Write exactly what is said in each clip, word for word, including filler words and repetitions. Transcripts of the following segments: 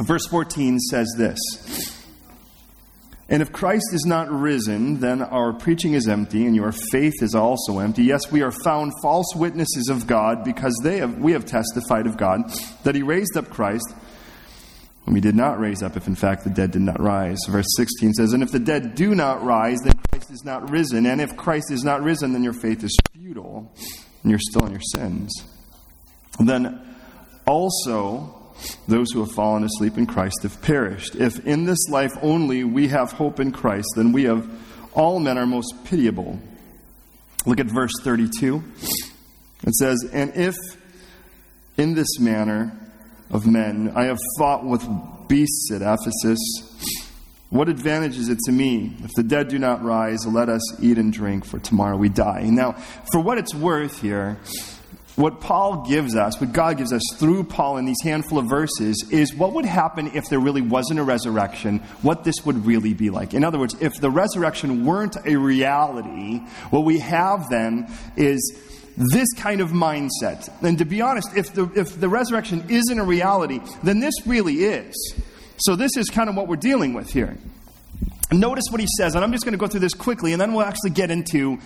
Verse fourteen says this: "And if Christ is not risen, then our preaching is empty, and your faith is also empty. Yes, we are found false witnesses of God, because they have, we have testified of God that He raised up Christ, whom He did not raise up, if in fact the dead did not rise." Verse sixteen says, "And if the dead do not rise, then Christ is not risen. And if Christ is not risen, then your faith is futile, and you're still in your sins. And then also those who have fallen asleep in Christ have perished. If in this life only we have hope in Christ, then we of all men are most pitiable." Look at verse thirty-two. It says, "And if in this manner of men I have fought with beasts at Ephesus, what advantage is it to me? If the dead do not rise, let us eat and drink, for tomorrow we die." Now, for what it's worth here, what Paul gives us, what God gives us through Paul in these handful of verses, is what would happen if there really wasn't a resurrection, what this would really be like. In other words, if the resurrection weren't a reality, what we have then is this kind of mindset. And to be honest, if the, if the resurrection isn't a reality, then this really is. So this is kind of what we're dealing with here. Notice what he says, and I'm just going to go through this quickly, and then we'll actually get into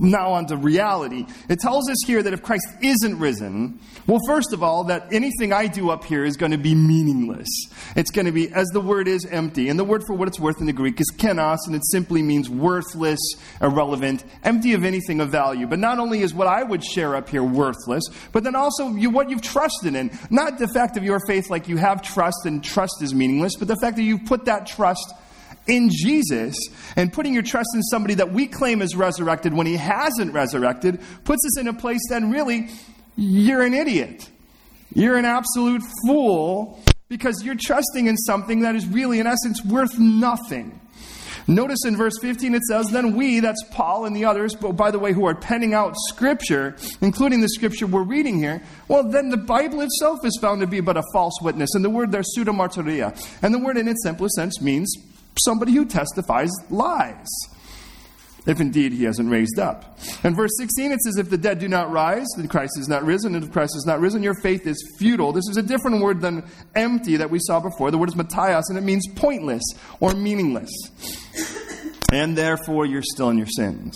now onto reality. It tells us here that if Christ isn't risen, well, first of all, that anything I do up here is going to be meaningless. It's going to be, as the word is, empty. And the word for what it's worth in the Greek is kenos, and it simply means worthless, irrelevant, empty of anything of value. But not only is what I would share up here worthless, but then also you, what you've trusted in. Not the fact of your faith, like you have trust and trust is meaningless, but the fact that you've put that trust in Jesus, and putting your trust in somebody that we claim is resurrected when he hasn't resurrected, puts us in a place then really, you're an idiot. You're an absolute fool, because you're trusting in something that is really, in essence, worth nothing. Notice in verse fifteen it says, "Then we," that's Paul and the others, but by the way, who are penning out Scripture, including the Scripture we're reading here, well, then the Bible itself is found to be but a false witness. And the word there, pseudomartyria. And the word in its simplest sense means somebody who testifies lies, if indeed he hasn't raised up. And verse sixteen, it says, "If the dead do not rise, then Christ is not risen. And if Christ is not risen, your faith is futile." This is a different word than empty that we saw before. The word is mataios, and it means pointless or meaningless. "And therefore you're still in your sins.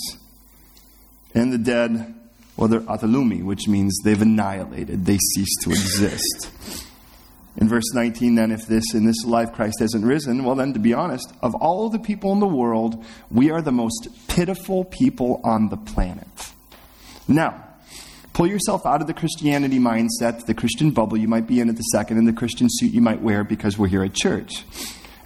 And the dead," well, they're athalumi, which means they've annihilated. They cease to exist. In verse nineteen, then, if this in this life Christ hasn't risen, well, then, to be honest, of all the people in the world, we are the most pitiful people on the planet. Now, pull yourself out of the Christianity mindset, the Christian bubble you might be in at the second, and the Christian suit you might wear because we're here at church.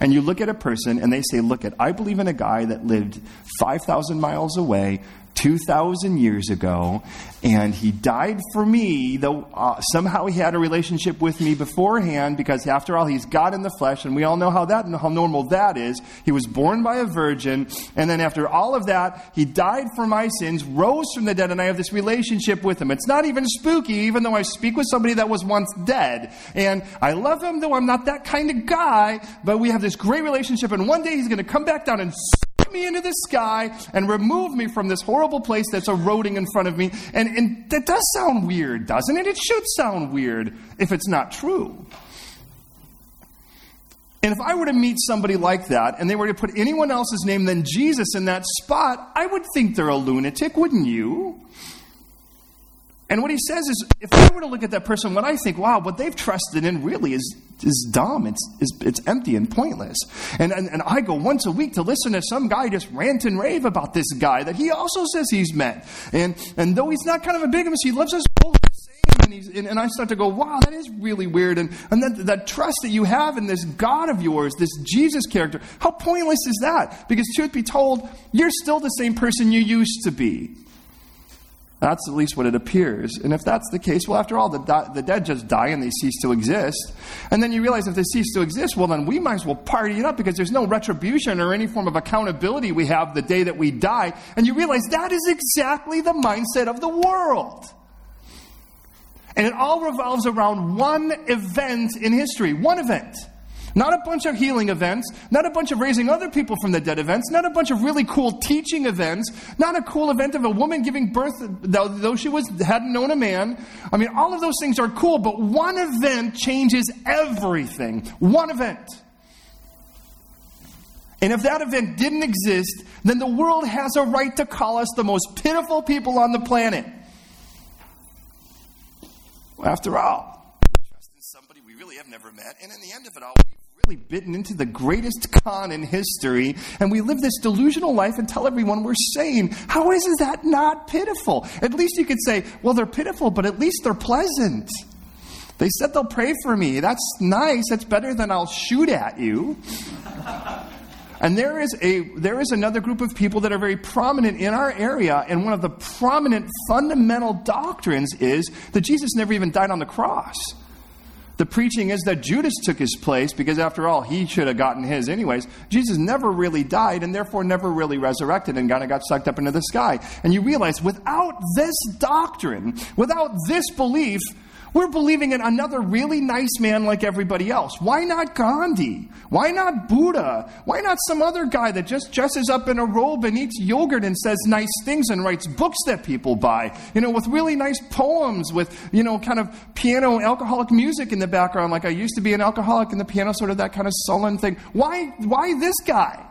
And you look at a person, and they say, look, at, I believe in a guy that lived five thousand miles away two thousand years ago, and he died for me, though uh, somehow he had a relationship with me beforehand, because after all, he's God in the flesh, and we all know how that how normal that is. He was born by a virgin, and then after all of that, he died for my sins, rose from the dead, and I have this relationship with him. It's not even spooky, even though I speak with somebody that was once dead, and I love him, though I'm not that kind of guy, but we have this great relationship, and one day he's going to come back down and me into the sky and remove me from this horrible place that's eroding in front of me. And, and that does sound weird, doesn't it? It should sound weird if it's not true. And if I were to meet somebody like that and they were to put anyone else's name than Jesus in that spot, I would think they're a lunatic, wouldn't you? And what he says is, if I were to look at that person, what I think, wow, what they've trusted in really is is dumb. It's is, it's empty and pointless. And, and and I go once a week to listen to some guy just rant and rave about this guy that he also says he's met. And and though he's not kind of a bigamist, he loves us both the same. And, he's, and, and I start to go, wow, that is really weird. And, and that, that trust that you have in this God of yours, this Jesus character, how pointless is that? Because truth be told, you're still the same person you used to be. That's at least what it appears. And if that's the case, well, after all, the, di- the dead just die and they cease to exist. And then you realize if they cease to exist, well, then we might as well party it up, because there's no retribution or any form of accountability we have the day that we die. And you realize that is exactly the mindset of the world. And it all revolves around one event in history, one event. Not a bunch of healing events, not a bunch of raising other people from the dead events, not a bunch of really cool teaching events, not a cool event of a woman giving birth, though she was hadn't known a man. I mean, all of those things are cool, but one event changes everything. One event. And if that event didn't exist, then the world has a right to call us the most pitiful people on the planet. Well, after all, we trust in somebody we really have never met, and in the end of it all, we've really bitten into the greatest con in history, and we live this delusional life and tell everyone we're sane. How is that not pitiful? At least you could say, well, they're pitiful, but at least they're pleasant. They said they'll pray for me. That's nice. That's better than I'll shoot at you. And there is a there is another group of people that are very prominent in our area, and one of the prominent fundamental doctrines is that Jesus never even died on the cross. The preaching is that Judas took his place because, after all, he should have gotten his anyways. Jesus never really died and therefore never really resurrected and kind of got sucked up into the sky. And you realize without this doctrine, without this belief, we're believing in another really nice man like everybody else. Why not Gandhi? Why not Buddha? Why not some other guy that just dresses up in a robe and eats yogurt and says nice things and writes books that people buy? You know, with really nice poems, with, you know, kind of piano, alcoholic music in the background, like I used to be an alcoholic and the piano, sort of that kind of sullen thing. Why, why this guy?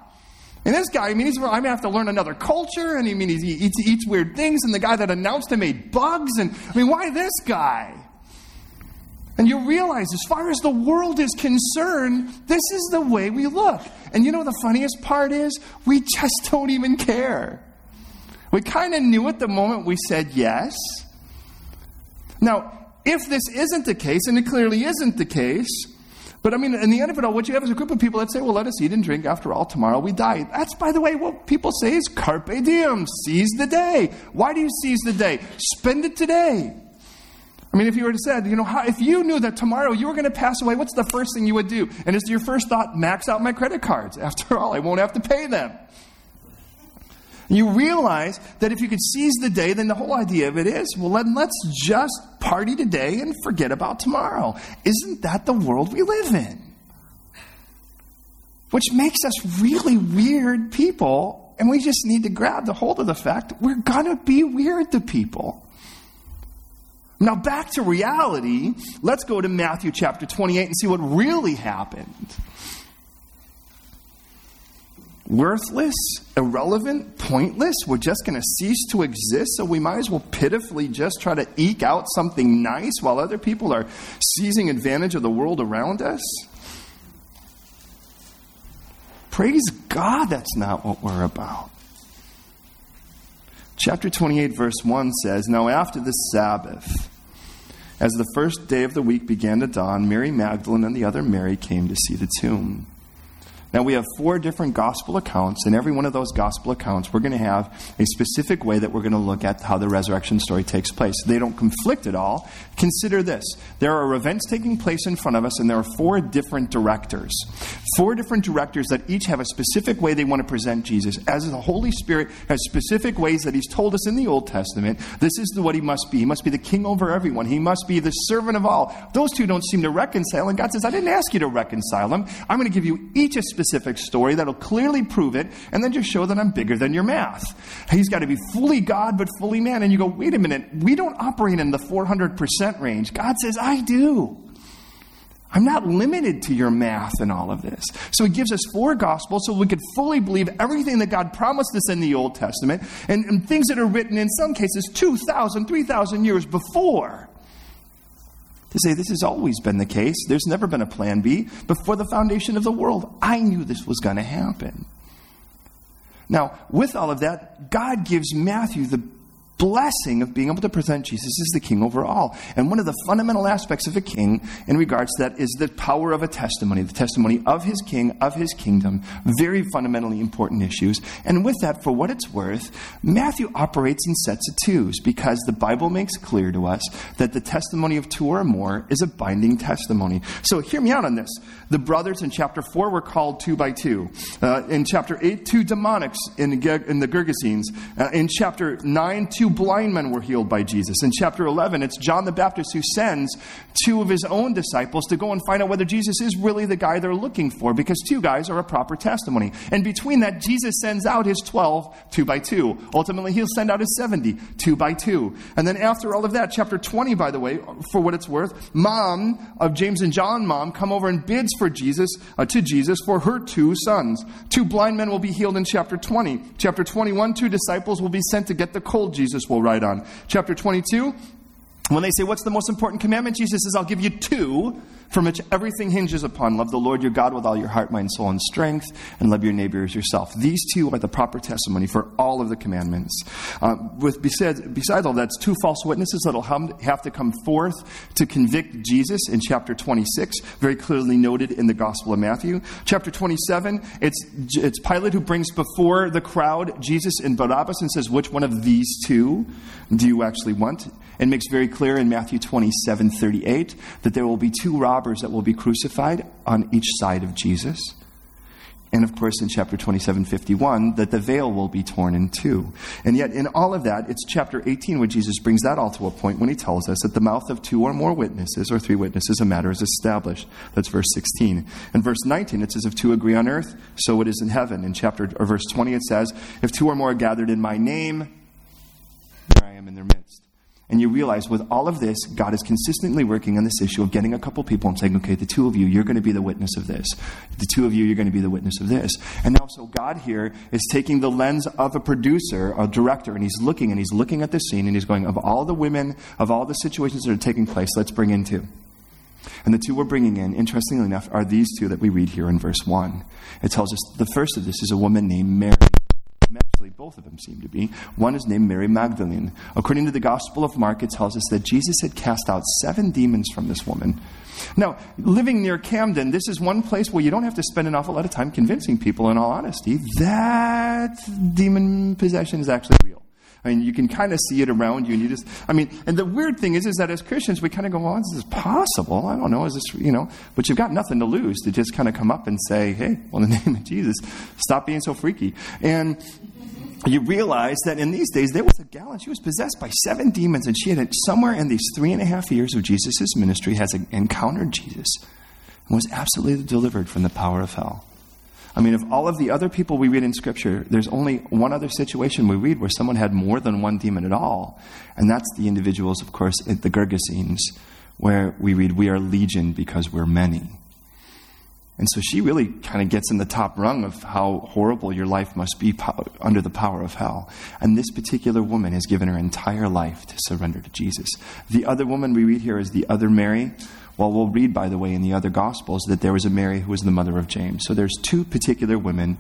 And this guy, I mean, he's, I'm going to have to learn another culture, and I mean, he eats, he eats weird things, and the guy that announced him ate bugs, and I mean, why this guy? And you realize, as far as the world is concerned, this is the way we look. And you know the funniest part is? We just don't even care. We kind of knew it the moment we said yes. Now, if this isn't the case, and it clearly isn't the case, but I mean, in the end of it all, what you have is a group of people that say, well, let us eat and drink. After all, tomorrow we die. That's, by the way, what people say is carpe diem, seize the day. Why do you seize the day? Spend it today. I mean, if you were to said, you know, how, if you knew that tomorrow you were going to pass away, what's the first thing you would do? And it's your first thought, max out my credit cards. After all, I won't have to pay them. And you realize that if you could seize the day, then the whole idea of it is, well, then let's just party today and forget about tomorrow. Isn't that the world we live in? Which makes us really weird people, and we just need to grab the hold of the fact that we're going to be weird to people. Now back to reality, let's go to Matthew chapter twenty-eight and see what really happened. Worthless, irrelevant, pointless, we're just going to cease to exist, so we might as well pitifully just try to eke out something nice while other people are seizing advantage of the world around us. Praise God, that's not what we're about. Chapter twenty-eight, verse one says, Now after the Sabbath, as the first day of the week began to dawn, Mary Magdalene and the other Mary came to see the tomb. Now we have four different gospel accounts, and every one of those gospel accounts, we're going to have a specific way that we're going to look at how the resurrection story takes place. They don't conflict at all. Consider this. There are events taking place in front of us, and there are four different directors. Four different directors that each have a specific way they want to present Jesus. As the Holy Spirit has specific ways that he's told us in the Old Testament, this is what he must be. He must be the king over everyone. He must be the servant of all. Those two don't seem to reconcile, and God says, I didn't ask you to reconcile them. I'm going to give you each a specific story that'll clearly prove it, and then just show that I'm bigger than your math. He's got to be fully God, but fully man. And you go, wait a minute, we don't operate in the four hundred percent range. God says, I do. I'm not limited to your math and all of this. So he gives us four gospels so we could fully believe everything that God promised us in the Old Testament, and, and things that are written in some cases two thousand, three thousand years before. To say this has always been the case. There's never been a plan B. Before the foundation of the world, I knew this was going to happen. Now, with all of that, God gives Matthew the blessing of being able to present Jesus as the king over all. And one of the fundamental aspects of a king in regards to that is the power of a testimony, the testimony of his king, of his kingdom, very fundamentally important issues. And with that, for what it's worth, Matthew operates in sets of twos because the Bible makes clear to us that the testimony of two or more is a binding testimony. So hear me out on this. The brothers in chapter four were called two by two. Uh, in chapter eight, two demonics in, in the Gergesenes. Uh, in chapter nine, two Two blind men were healed by Jesus. In chapter eleven, it's John the Baptist who sends two of his own disciples to go and find out whether Jesus is really the guy they're looking for, because two guys are a proper testimony. And between that, Jesus sends out his twelve, two by two. Ultimately, he'll send out his seventy, two by two. And then after all of that, chapter twenty, by the way, for what it's worth, mom of James and John, mom, come over and bids for Jesus, uh, to Jesus for her two sons. Two blind men will be healed in chapter twenty. Chapter twenty-one, two disciples will be sent to get the colt Jesus will ride on. Chapter twenty-two, when they say, what's the most important commandment? Jesus says, I'll give you two, from which everything hinges upon. Love the Lord your God with all your heart, mind, soul, and strength, and love your neighbor as yourself. These two are the proper testimony for all of the commandments. Uh, with besides, besides all that, it's two false witnesses that will have to come forth to convict Jesus in chapter twenty-six, very clearly noted in the Gospel of Matthew. Chapter twenty-seven, it's, it's Pilate who brings before the crowd Jesus and Barabbas and says, which one of these two do you actually want? And makes very clear in Matthew twenty-seven thirty-eight that there will be two robbers that will be crucified on each side of Jesus. And of course in chapter twenty-seven fifty-one that the veil will be torn in two. And yet in all of that, it's chapter eighteen where Jesus brings that all to a point when he tells us that the mouth of two or more witnesses or three witnesses a matter is established. That's verse sixteen. And verse nineteen, it says, if two agree on earth, so it is in heaven. In chapter or verse twenty it says, if two or more are gathered in my name, there I am in their midst. And you realize with all of this, God is consistently working on this issue of getting a couple people and saying, okay, the two of you, you're going to be the witness of this. The two of you, you're going to be the witness of this. And now, so God here is taking the lens of a producer, a director, and he's looking, and he's looking at the scene, and he's going, of all the women, of all the situations that are taking place, let's bring in two. And the two we're bringing in, interestingly enough, are these two that we read here in verse one. It tells us the first of this is a woman named Mary. Actually, both of them seem to be. One is named Mary Magdalene. According to the Gospel of Mark, it tells us that Jesus had cast out seven demons from this woman. Now, living near Camden, this is one place where you don't have to spend an awful lot of time convincing people, in all honesty, that demon possession is actually real. I mean, you can kind of see it around you, and you just, I mean, and the weird thing is, is that as Christians, we kind of go, well, is this possible? I don't know, is this, you know, but you've got nothing to lose to just kind of come up and say, hey, well, in the name of Jesus, stop being so freaky. And you realize that in these days, there was a gal, and she was possessed by seven demons, and she had, somewhere in these three and a half years of Jesus' ministry, has encountered Jesus and was absolutely delivered from the power of hell. I mean, of all of the other people we read in Scripture, there's only one other situation we read where someone had more than one demon at all. And that's the individuals, of course, at the Gergesenes, where we read, we are legion because we're many. And so she really kind of gets in the top rung of how horrible your life must be po- under the power of hell. And this particular woman has given her entire life to surrender to Jesus. The other woman we read here is the other Mary. Well, we'll read, by the way, in the other Gospels that there was a Mary who was the mother of James. So there's two particular women.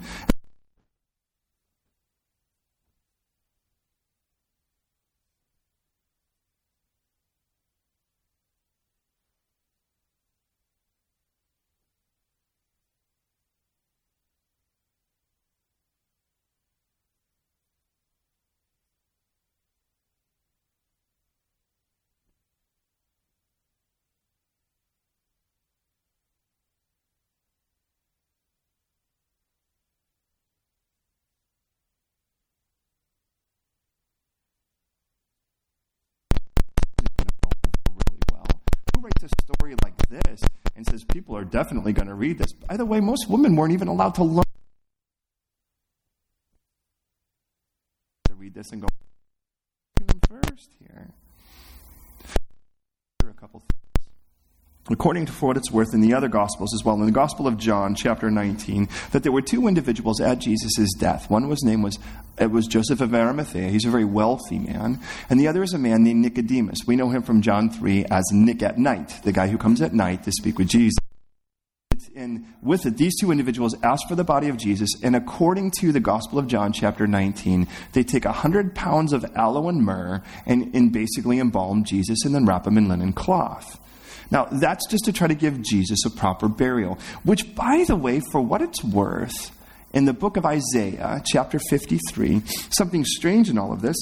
A story like this and says people are definitely going to read this. By the way, most women weren't even allowed to learn to read this and go even first here. Here are a couple things. According to for what it's worth in the other Gospels as well, in the Gospel of John, chapter nineteen, that there were two individuals at Jesus' death. One was named was it was Joseph of Arimathea. He's a very wealthy man. And the other is a man named Nicodemus. We know him from John three as Nick at night, the guy who comes at night to speak with Jesus. And with it, these two individuals ask for the body of Jesus. And according to the Gospel of John, chapter nineteen, they take one hundred pounds of aloe and myrrh and, and basically embalm Jesus and then wrap him in linen cloth. Now, that's just to try to give Jesus a proper burial, which, by the way, for what it's worth, in the book of Isaiah, chapter fifty-three, something strange in all of this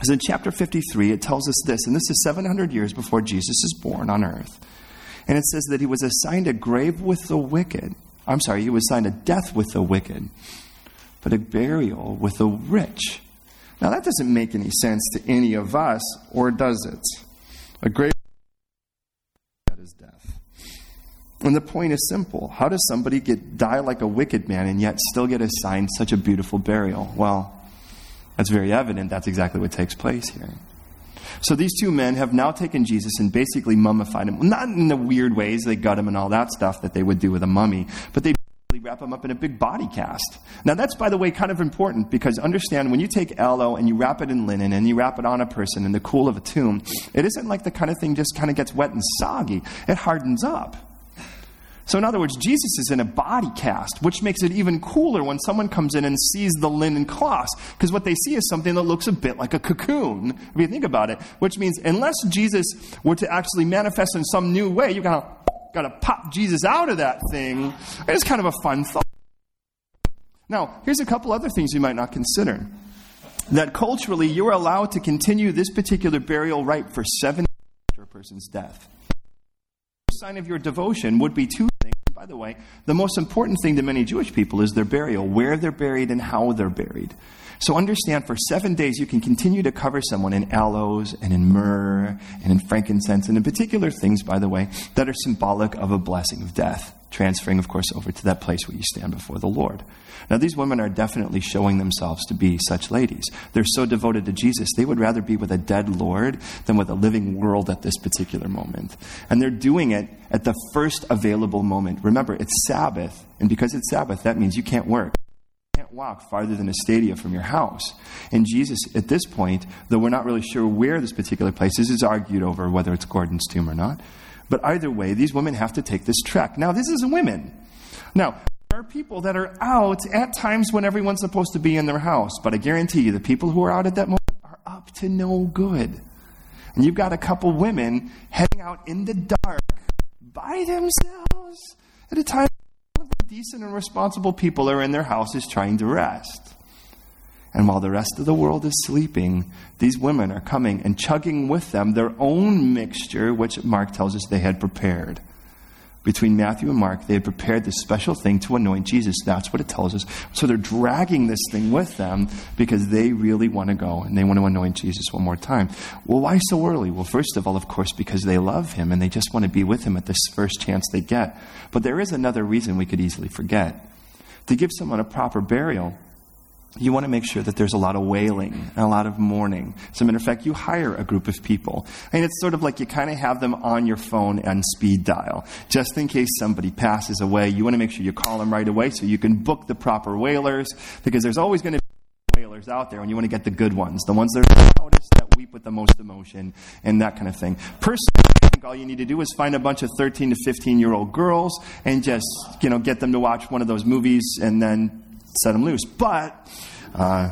is in chapter fifty-three, it tells us this, and this is seven hundred years before Jesus is born on earth. And it says that he was assigned a grave with the wicked. I'm sorry, he was assigned a death with the wicked, but a burial with the rich. Now that doesn't make any sense to any of us, or does it? A great that is death. And the point is simple. How does somebody get die like a wicked man and yet still get assigned such a beautiful burial? Well, that's very evident. That's exactly what takes place here. So these two men have now taken Jesus and basically mummified him. Not in the weird ways they gut him and all that stuff that they would do with a mummy, but they wrap him up in a big body cast. Now that's, by the way, kind of important, because understand, when you take aloe and you wrap it in linen and you wrap it on a person in the cool of a tomb, it isn't like the kind of thing just kind of gets wet and soggy. It hardens up. So in other words, Jesus is in a body cast, which makes it even cooler when someone comes in and sees the linen cloth, because what they see is something that looks a bit like a cocoon, if you think about it, which means unless Jesus were to actually manifest in some new way, you've got to got to pop Jesus out of that thing. It's kind of a fun thought. Now, here's a couple other things you might not consider. That culturally, you're allowed to continue this particular burial rite for seven years after a person's death. The sign of your devotion would be two things. By the way, the most important thing to many Jewish people is their burial, where they're buried and how they're buried. So understand, for seven days you can continue to cover someone in aloes and in myrrh and in frankincense and in particular things, by the way, that are symbolic of a blessing of death, transferring, of course, over to that place where you stand before the Lord. Now, these women are definitely showing themselves to be such ladies. They're so devoted to Jesus, they would rather be with a dead Lord than with a living world at this particular moment. And they're doing it at the first available moment. Remember, it's Sabbath, and because it's Sabbath, that means you can't work. Walk farther than a stadia from your house. And Jesus, at this point, though we're not really sure where this particular place is, is argued over whether it's Gordon's tomb or not. But either way, these women have to take this trek. Now, this is women. Now, there are people that are out at times when everyone's supposed to be in their house. But I guarantee you, the people who are out at that moment are up to no good. And you've got a couple women heading out in the dark by themselves at a time decent and responsible people are in their houses trying to rest. And while the rest of the world is sleeping, these women are coming and chugging with them their own mixture, which Mark tells us they had prepared. Between Matthew and Mark, they had prepared this special thing to anoint Jesus. That's what it tells us. So they're dragging this thing with them because they really want to go and they want to anoint Jesus one more time. Well, why so early? Well, first of all, of course, because they love him and they just want to be with him at this first chance they get. But there is another reason we could easily forget. To give someone a proper burial, you want to make sure that there's a lot of wailing and a lot of mourning. As a matter of fact, you hire a group of people. And it's sort of like you kind of have them on your phone and speed dial. Just in case somebody passes away, you want to make sure you call them right away so you can book the proper wailers, because there's always going to be wailers out there, and you want to get the good ones, the ones that are the loudest, that weep with the most emotion, and that kind of thing. Personally, all you need to do is find a bunch of thirteen to fifteen-year-old girls and just, you know, get them to watch one of those movies and then set them loose. But, uh,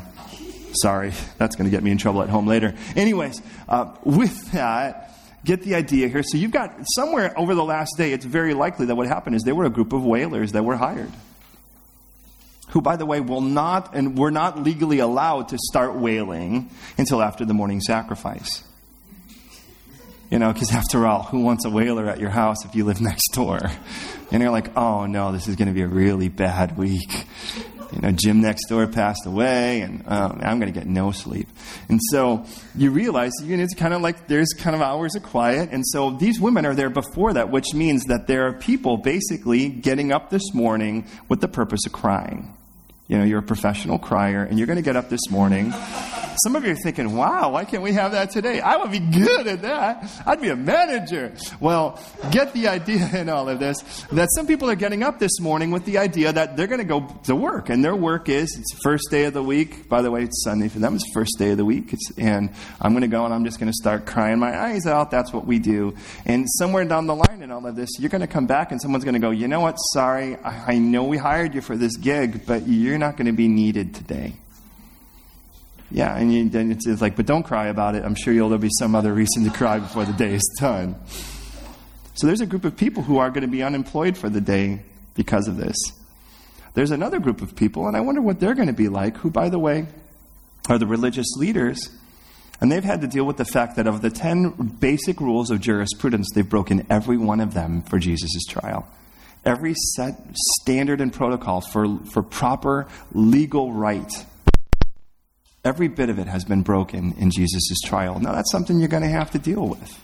sorry, that's going to get me in trouble at home later. Anyways, uh, with that, get the idea here. So you've got somewhere over the last day, it's very likely that what happened is there were a group of wailers that were hired, who, by the way, will not and were not legally allowed to start wailing until after the morning sacrifice. You know, because after all, who wants a wailer at your house if you live next door? And you're like, oh no, this is going to be a really bad week. You know, Jim next door passed away, and um, I'm going to get no sleep. And so you realize, you know, it's kind of like there's kind of hours of quiet. And so these women are there before that, which means that there are people basically getting up this morning with the purpose of crying. You know, you're a professional crier, and you're going to get up this morning. Some of you are thinking, wow, why can't we have that today? I would be good at that. I'd be a manager. Well, get the idea in all of this that some people are getting up this morning with the idea that they're going to go to work. And their work is, it's first day of the week. By the way, it's Sunday for them. It's first day of the week. It's, and I'm going to go and I'm just going to start crying my eyes out. That's what we do. And somewhere down the line in all of this, you're going to come back and someone's going to go, you know what? Sorry, I, I know we hired you for this gig, but you're not going to be needed today. Yeah, and you, then it's, it's like, but don't cry about it. I'm sure you'll, there'll be some other reason to cry before the day is done. So there's a group of people who are going to be unemployed for the day because of this. There's another group of people, and I wonder what they're going to be like, who, by the way, are the religious leaders. And they've had to deal with the fact that of the ten basic rules of jurisprudence, they've broken every one of them for Jesus' trial. Every set standard and protocol for, for proper legal right Every bit of it has been broken in Jesus' trial. Now, that's something you're going to have to deal with.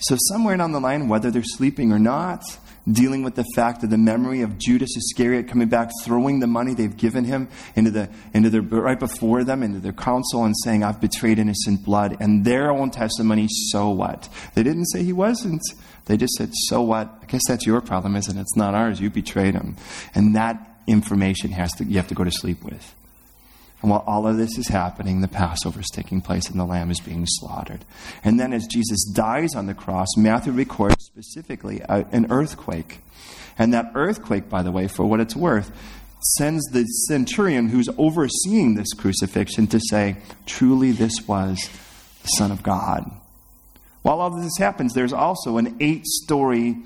So somewhere down the line, whether they're sleeping or not, dealing with the fact of the memory of Judas Iscariot coming back, throwing the money they've given him into the into their right before them, into their council, and saying, I've betrayed innocent blood. And their own testimony, so what? They didn't say he wasn't. They just said, so what? I guess that's your problem, isn't it? It's not ours. You betrayed him. And that information has to you have to go to sleep with. And while all of this is happening, the Passover is taking place and the lamb is being slaughtered. And then as Jesus dies on the cross, Matthew records specifically a, an earthquake. And that earthquake, by the way, for what it's worth, sends the centurion who's overseeing this crucifixion to say, truly this was the Son of God. While all of this happens, there's also an eight-story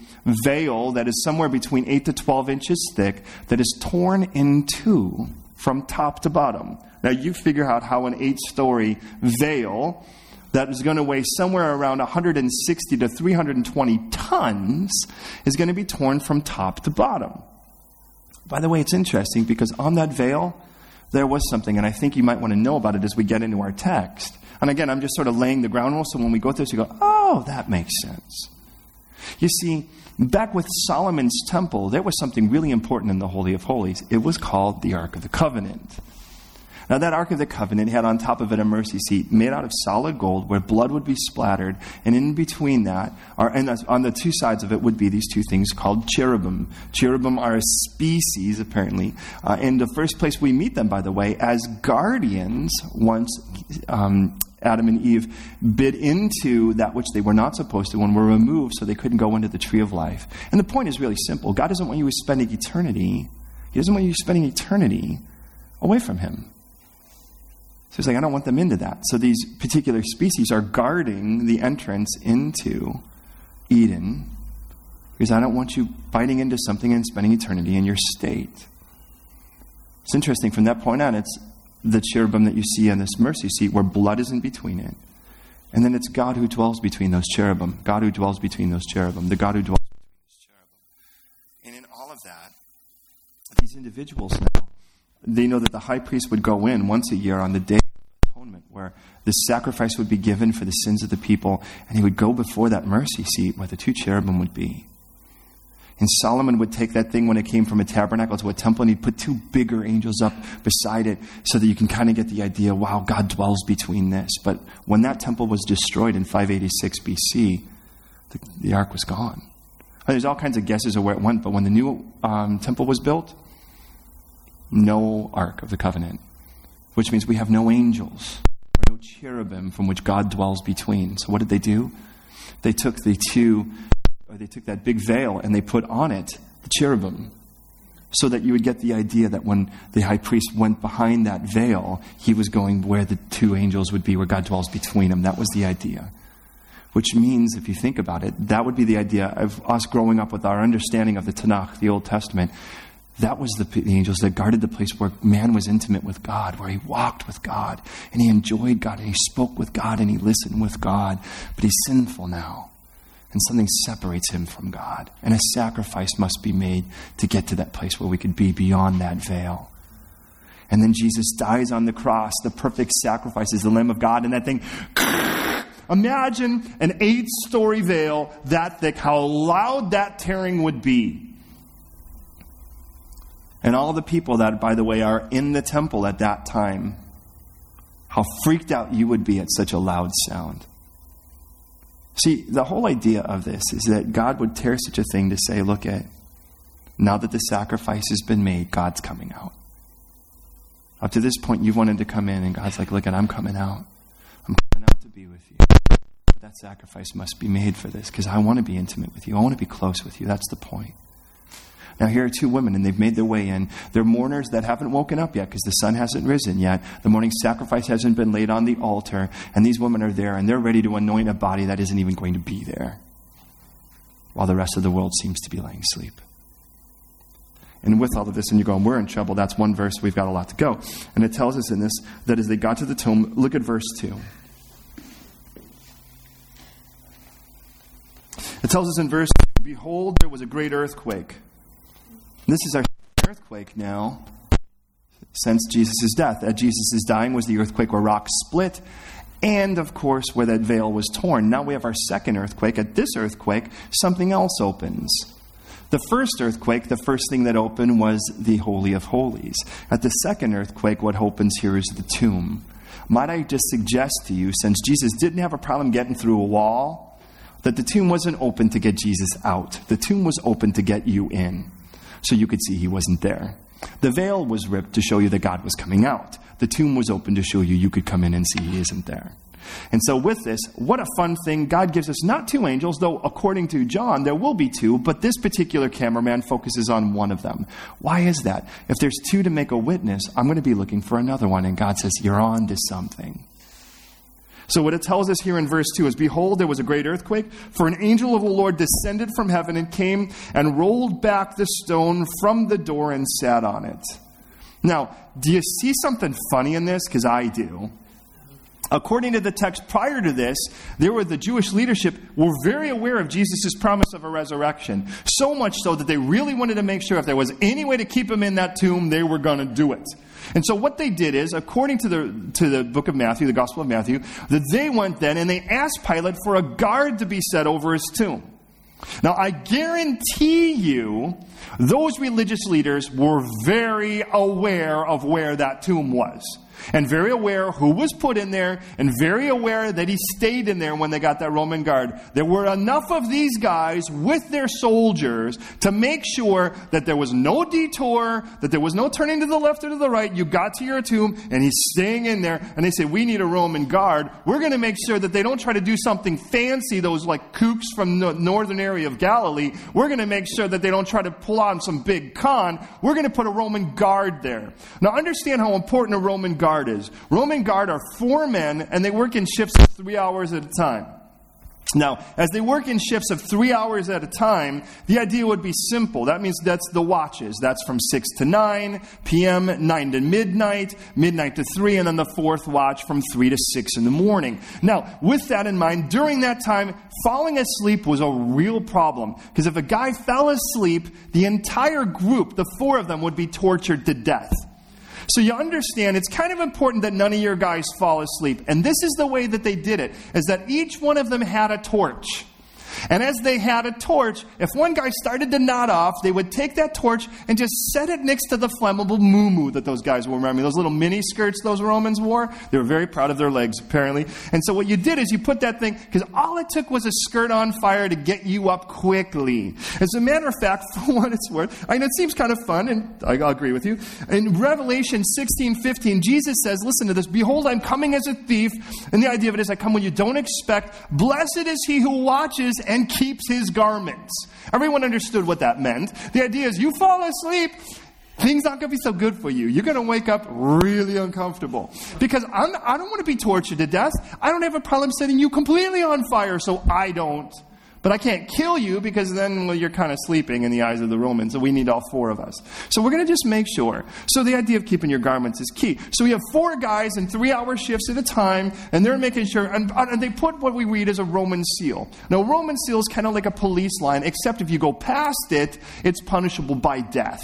veil that is somewhere between eight to twelve inches thick that is torn in two from top to bottom. Now you figure out how an eight-story veil that is going to weigh somewhere around one hundred sixty to three hundred twenty tons is going to be torn from top to bottom. By the way, it's interesting because on that veil, there was something, and I think you might want to know about it as we get into our text. And again, I'm just sort of laying the ground rules, so when we go through this, you go, oh, that makes sense. You see, back with Solomon's temple, there was something really important in the Holy of Holies. It was called the Ark of the Covenant. Now, that Ark of the Covenant had on top of it a mercy seat made out of solid gold where blood would be splattered, and in between that, or, and on the two sides of it would be these two things called cherubim. Cherubim are a species, apparently, uh, and the first place we meet them, by the way, as guardians once um, Adam and Eve bit into that which they were not supposed to when were removed so they couldn't go into the tree of life. And the point is really simple. God doesn't want you spending eternity. He doesn't want you spending eternity away from him. So he's like, I don't want them into that. So these particular species are guarding the entrance into Eden because I don't want you biting into something and spending eternity in your state. It's interesting. From that point on, it's the cherubim that you see on this mercy seat where blood is in between it. And then it's God who dwells between those cherubim. God who dwells between those cherubim. The God who dwells between those cherubim. And in all of that, these individuals now, they know that the high priest would go in once a year on the Day of Atonement where the sacrifice would be given for the sins of the people, and he would go before that mercy seat where the two cherubim would be. And Solomon would take that thing when it came from a tabernacle to a temple, and he'd put two bigger angels up beside it so that you can kind of get the idea, wow, God dwells between this. But when that temple was destroyed in five eighty-six B C, the, the ark was gone. And there's all kinds of guesses of where it went, but when the new um, temple was built, no Ark of the Covenant, which means we have no angels or no cherubim from which God dwells between. So what did they do? They took the two, or they took that big veil and they put on it the cherubim so that you would get the idea that when the high priest went behind that veil, he was going where the two angels would be, where God dwells between them. That was the idea. Which means, if you think about it, that would be the idea of us growing up with our understanding of the Tanakh, the Old Testament. That was the, the angels that guarded the place where man was intimate with God, where he walked with God, and he enjoyed God, and he spoke with God, and he listened with God. But he's sinful now, and something separates him from God. And a sacrifice must be made to get to that place where we could be beyond that veil. And then Jesus dies on the cross. The perfect sacrifice is the Lamb of God, and that thing... Imagine an eight-story veil that thick, how loud that tearing would be. And all the people that, by the way, are in the temple at that time, how freaked out you would be at such a loud sound. See, the whole idea of this is that God would tear such a thing to say, look at, now that the sacrifice has been made, God's coming out. Up to this point, you wanted to come in, and God's like, look at, I'm coming out. I'm coming out to be with you. But that sacrifice must be made for this, because I want to be intimate with you. I want to be close with you. That's the point. Now here are two women, and they've made their way in. They're mourners that haven't woken up yet because the sun hasn't risen yet. The morning sacrifice hasn't been laid on the altar. And these women are there, and they're ready to anoint a body that isn't even going to be there while the rest of the world seems to be lying asleep. And with all of this, and you're going, we're in trouble. That's one verse. We've got a lot to go. And it tells us in this that as they got to the tomb, look at verse two. It tells us in verse two, behold, there was a great earthquake. This is our earthquake now since Jesus' death. At Jesus' dying was the earthquake where rocks split, and, of course, where that veil was torn. Now we have our second earthquake. At this earthquake, something else opens. The first earthquake, the first thing that opened was the Holy of Holies. At the second earthquake, what opens here is the tomb. Might I just suggest to you, since Jesus didn't have a problem getting through a wall, that the tomb wasn't open to get Jesus out. The tomb was open to get you in. So you could see he wasn't there. The veil was ripped to show you that God was coming out. The tomb was open to show you you could come in and see he isn't there. And so with this, what a fun thing. God gives us not two angels, though according to John, there will be two, but this particular cameraman focuses on one of them. Why is that? If there's two to make a witness, I'm going to be looking for another one. And God says, you're on to something. So what it tells us here in verse two is, behold, there was a great earthquake, for an angel of the Lord descended from heaven and came and rolled back the stone from the door and sat on it. Now, do you see something funny in this? Because I do. According to the text prior to this, there were the Jewish leadership were very aware of Jesus' promise of a resurrection. So much so that they really wanted to make sure if there was any way to keep him in that tomb, they were going to do it. And so what they did is, according to the to the book of Matthew, the Gospel of Matthew, that they went then and they asked Pilate for a guard to be set over his tomb. Now, I guarantee you, those religious leaders were very aware of where that tomb was, and very aware who was put in there, and very aware that he stayed in there when they got that Roman guard. There were enough of these guys with their soldiers to make sure that there was no detour, that there was no turning to the left or to the right. You got to your tomb, and he's staying in there, and they say, we need a Roman guard. We're going to make sure that they don't try to do something fancy, those like kooks from the northern area of Galilee. We're going to make sure that they don't try to pull on some big con. We're going to put a Roman guard there. Now, understand how important a Roman guard Guard is. Roman guard are four men, and they work in shifts of three hours at a time. Now, as they work in shifts of three hours at a time, the idea would be simple. That means that's the watches. That's from six to nine p.m., nine to midnight, midnight to three, and then the fourth watch from three to six in the morning. Now, with that in mind, during that time, falling asleep was a real problem. Because if a guy fell asleep, the entire group, the four of them, would be tortured to death. So you understand, it's kind of important that none of your guys fall asleep. And this is the way that they did it, is that each one of them had a torch. And as they had a torch, if one guy started to nod off, they would take that torch and just set it next to the flammable muumuu that those guys were wearing. Those little mini skirts those Romans wore, they were very proud of their legs, apparently. And so what you did is you put that thing, because all it took was a skirt on fire to get you up quickly. As a matter of fact, for what it's worth, I mean, it seems kind of fun, and I'll agree with you. In Revelation sixteen fifteen, Jesus says, listen to this, behold, I'm coming as a thief. And the idea of it is, I come when you don't expect. Blessed is he who watches and keeps his garments. Everyone understood what that meant. The idea is, you fall asleep, things aren't going to be so good for you. You're going to wake up really uncomfortable. Because I'm, I don't want to be tortured to death. I don't have a problem setting you completely on fire, so I don't. But I can't kill you because then, well, you're kind of sleeping in the eyes of the Romans. So we need all four of us. So we're going to just make sure. So the idea of keeping your garments is key. So we have four guys in three-hour shifts at a time, and they're making sure. And, and they put what we read as a Roman seal. Now, Roman seal is kind of like a police line, except if you go past it, it's punishable by death.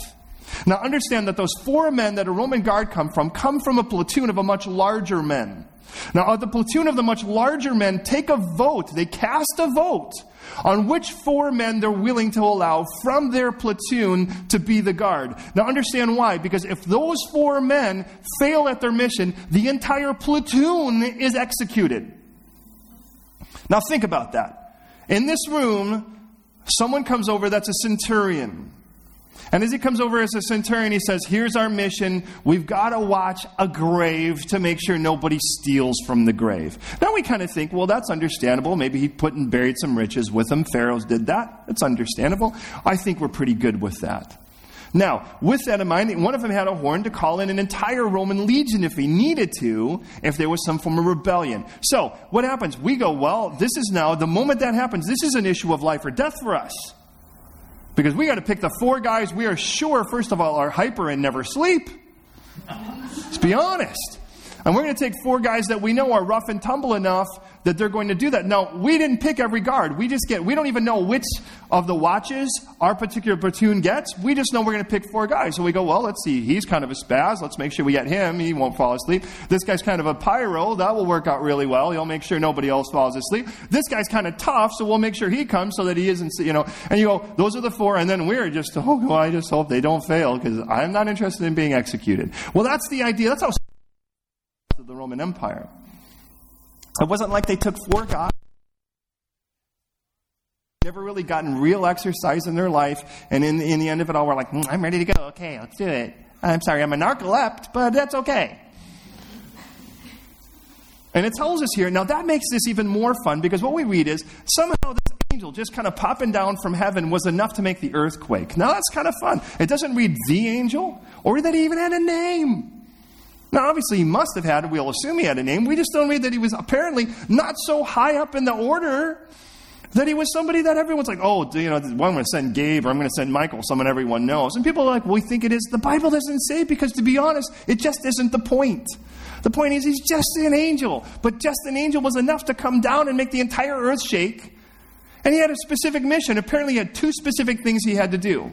Now, understand that those four men that a Roman guard come from come from a platoon of a much larger men. Now, the platoon of the much larger men take a vote. They cast a vote on which four men they're willing to allow from their platoon to be the guard. Now, understand why. Because if those four men fail at their mission, the entire platoon is executed. Now, think about that. In this room, someone comes over that's a centurion. And as he comes over as a centurion, he says, here's our mission. We've got to watch a grave to make sure nobody steals from the grave. Now we kind of think, well, that's understandable. Maybe he put and buried some riches with him. Pharaohs did that. It's understandable. I think we're pretty good with that. Now, with that in mind, one of them had a horn to call in an entire Roman legion if he needed to, if there was some form of rebellion. So what happens? We go, well, this is now, the moment that happens, this is an issue of life or death for us. Because we got to pick the four guys we are sure, first of all, are hyper and never sleep. Let's be honest. And we're going to take four guys that we know are rough and tumble enough that they're going to do that. Now, we didn't pick every guard. We just get, we don't even know which of the watches our particular platoon gets. We just know we're going to pick four guys. So we go, well, let's see. He's kind of a spaz. Let's make sure we get him. He won't fall asleep. This guy's kind of a pyro. That will work out really well. He'll make sure nobody else falls asleep. This guy's kind of tough, so we'll make sure he comes so that he isn't, you know. And you go, those are the four. And then we're just, oh, well, I just hope they don't fail because I'm not interested in being executed. Well, that's the idea. That's how of the Roman Empire. It wasn't like they took four guys, never really gotten real exercise in their life, and in, in the end of it all, we're like, mm, I'm ready to go. Okay, let's do it. I'm sorry, I'm a narcolept, but that's okay. And it tells us here, now that makes this even more fun, because what we read is, somehow this angel just kind of popping down from heaven was enough to make the earthquake. Now that's kind of fun. It doesn't read the angel, or that he even had a name. Now, obviously, he must have had, we'll assume he had a name. We just don't read that he was apparently not so high up in the order that he was somebody that everyone's like, oh, you know, well, I'm going to send Gabe or I'm going to send Michael, someone everyone knows. And people are like, well, we think it is. The Bible doesn't say, because to be honest, it just isn't the point. The point is he's just an angel. But just an angel was enough to come down and make the entire earth shake. And he had a specific mission. Apparently, he had two specific things he had to do.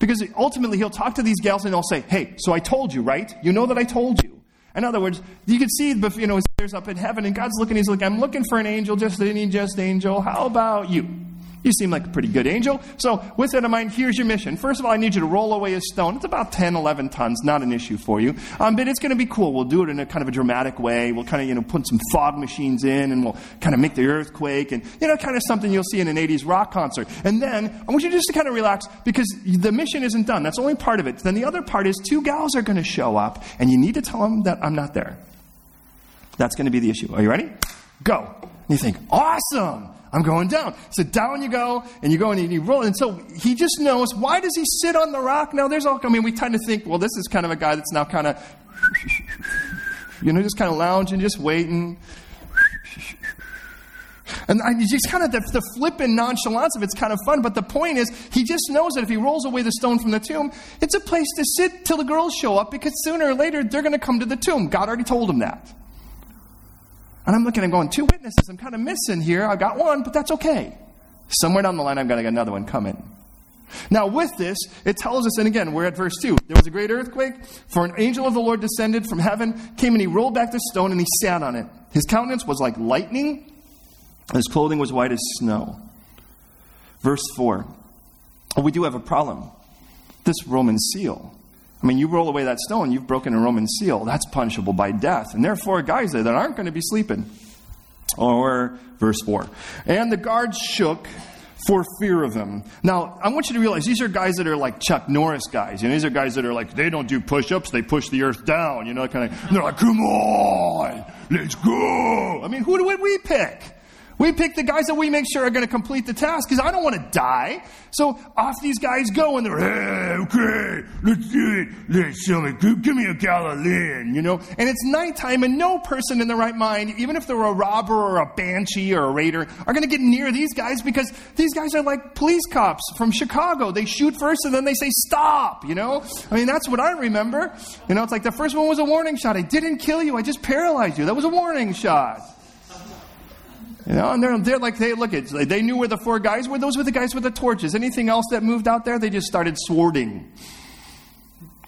Because ultimately, he'll talk to these gals and they'll say, hey, so I told you, right? You know that I told you. In other words, you can see, you know, his ears up in heaven and God's looking, he's like, I'm looking for an angel, just any just angel. How about you? You seem like a pretty good angel. So with that in mind, here's your mission. First of all, I need you to roll away a stone. It's about ten, eleven tons, not an issue for you. Um, but it's going to be cool. We'll do it in a kind of a dramatic way. We'll kind of, you know, put some fog machines in and we'll kind of make the earthquake and, you know, kind of something you'll see in an eighties rock concert. And then I want you just to kind of relax because the mission isn't done. That's only part of it. Then the other part is two gals are going to show up and you need to tell them that I'm not there. That's going to be the issue. Are you ready? Go. And you think, awesome. I'm going down. So down you go, and you go, and you roll. And so he just knows, why does he sit on the rock? Now, there's all, I mean, we tend to think, well, this is kind of a guy that's now kind of, you know, just kind of lounging, just waiting. And I, just kind of the, the flippant nonchalance of it's kind of fun. But the point is, he just knows that if he rolls away the stone from the tomb, it's a place to sit till the girls show up, because sooner or later, they're going to come to the tomb. God already told him that. And I'm looking, I'm going, two witnesses, I'm kind of missing here. I got one, but that's okay. Somewhere down the line, I've got to get another one coming. Now with this, it tells us, and again, we're at verse two. There was a great earthquake, for an angel of the Lord descended from heaven, came and he rolled back the stone and he sat on it. His countenance was like lightning, and his clothing was white as snow. Verse four. Oh, we do have a problem. This Roman seal. I mean, you roll away that stone, you've broken a Roman seal. That's punishable by death. And there are four guys there that aren't going to be sleeping. Or verse four. And the guards shook for fear of him. Now, I want you to realize these are guys that are like Chuck Norris guys. You know, these are guys that are like, they don't do push-ups, they push the earth down. You know, kind of, they're like, come on, let's go. I mean, who would we pick? We pick the guys that we make sure are going to complete the task, because I don't want to die. So off these guys go, and they're, hey, okay, let's do it. Let's show me. Give me a Galilean, you know. And it's nighttime, and no person in their right mind, even if they were a robber or a banshee or a raider, are going to get near these guys, because these guys are like police cops from Chicago. They shoot first, and then they say, stop, you know. I mean, that's what I remember. You know, it's like the first one was a warning shot. I didn't kill you. I just paralyzed you. That was a warning shot. You know, and they're, they're like, they look at, they knew where the four guys were. Those were the guys with the torches. Anything else that moved out there, they just started swording.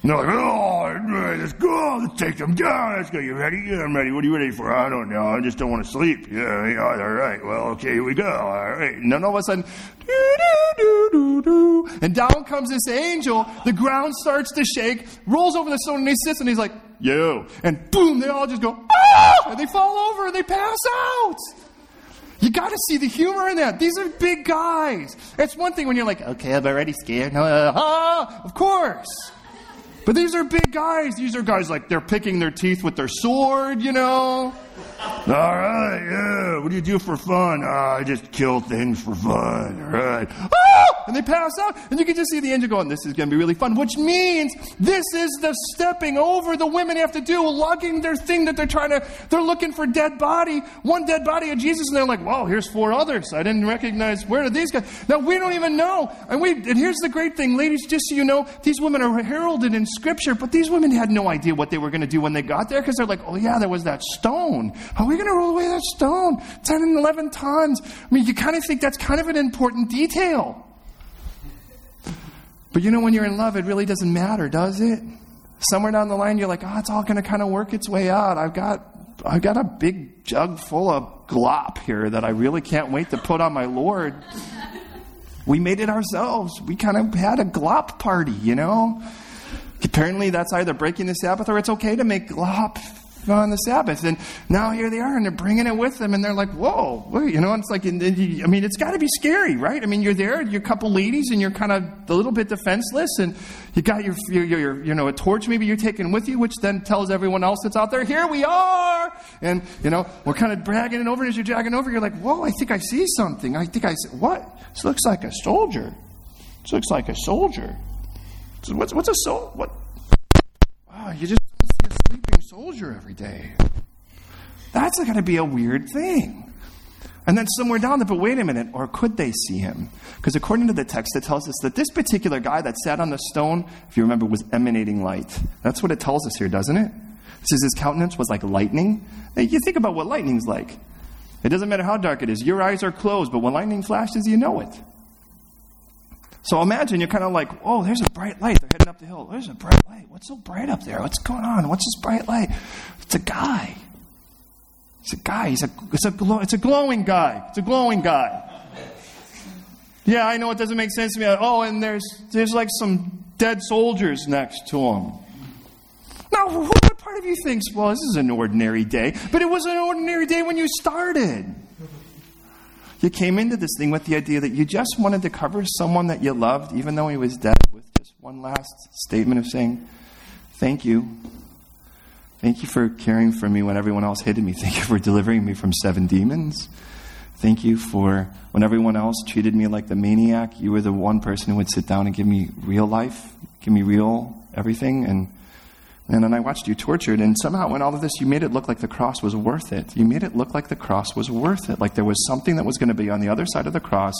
And they're like, oh, let's go, let's take them down. Let's go. You ready? Yeah, I'm ready. What are you ready for? I don't know. I just don't want to sleep. Yeah, yeah, all right. Well, okay, here we go. All right. And then all of a sudden, doo, doo, doo, doo, doo, and down comes this angel. The ground starts to shake, rolls over the stone, and he sits, and he's like, yo. And boom, they all just go, ah! And they fall over, and they pass out. You got to see the humor in that. These are big guys. It's one thing when you're like, okay, I'm already scared. Uh, ah, of course. But these are big guys. These are guys like they're picking their teeth with their sword, you know. All right, yeah. What do you do for fun? Uh, I just kill things for fun. All right. Ah! and they pass out. And you can just see the angel going, this is going to be really fun. Which means this is the stepping over the women have to do, lugging their thing that they're trying to, they're looking for dead body, one dead body of Jesus. And they're like, wow, here's four others. I didn't recognize, where did these guys? Now, we don't even know. And we, and here's the great thing, ladies, just so you know, these women are heralded in Scripture, but these women had no idea what they were going to do when they got there, because they're like, oh yeah, there was that stone. How are we going to roll away that stone? ten and eleven tons. I mean, you kind of think that's kind of an important detail. But you know, when you're in love, it really doesn't matter, does it? Somewhere down the line, you're like, oh, it's all going to kind of work its way out. I've got I've got a big jug full of glop here that I really can't wait to put on my Lord. We made it ourselves. We kind of had a glop party, you know? Apparently, that's either breaking the Sabbath or it's okay to make glop on the Sabbath. And now here they are, and they're bringing it with them, and they're like, whoa, you know, it's like, I mean, it's got to be scary, right? I mean, you're there, you're a couple ladies, and you're kind of a little bit defenseless, and you got your, your, your, you know, a torch maybe you're taking with you, which then tells everyone else that's out there, here we are! And, you know, we're kind of bragging it over, and as you're dragging over, you're like, whoa, I think I see something. I think I see, what? This looks like a soldier. This looks like a soldier. So what's, what's a soldier? What? Wow, you just don't see a sleeping soldier every day. That's going to be a weird thing. And then somewhere down there, but wait a minute, or could they see him? Because according to the text, it tells us that this particular guy that sat on the stone, if you remember, was emanating light. That's what it tells us here, doesn't it? It says his countenance was like lightning. Now, you think about what lightning's like. It doesn't matter how dark it is. Your eyes are closed, but when lightning flashes, you know it. So imagine you're kind of like, oh, there's a bright light. They're heading up the hill. There's a bright light. What's so bright up there? What's going on? What's this bright light? It's a guy. It's a guy. He's a, it's, a glow, it's a glowing guy. It's a glowing guy. Yeah, I know it doesn't make sense to me. Oh, and there's there's like some dead soldiers next to him. Now, what part of you thinks, well, this is an ordinary day? But it was an ordinary day when you started. You came into this thing with the idea that you just wanted to cover someone that you loved, even though he was dead, with just one last statement of saying, thank you. Thank you for caring for me when everyone else hated me. Thank you for delivering me from seven demons. Thank you for when everyone else treated me like the maniac, you were the one person who would sit down and give me real life, give me real everything. And, and then I watched you tortured, and somehow in all of this, you made it look like the cross was worth it. You made it look like the cross was worth it, like there was something that was going to be on the other side of the cross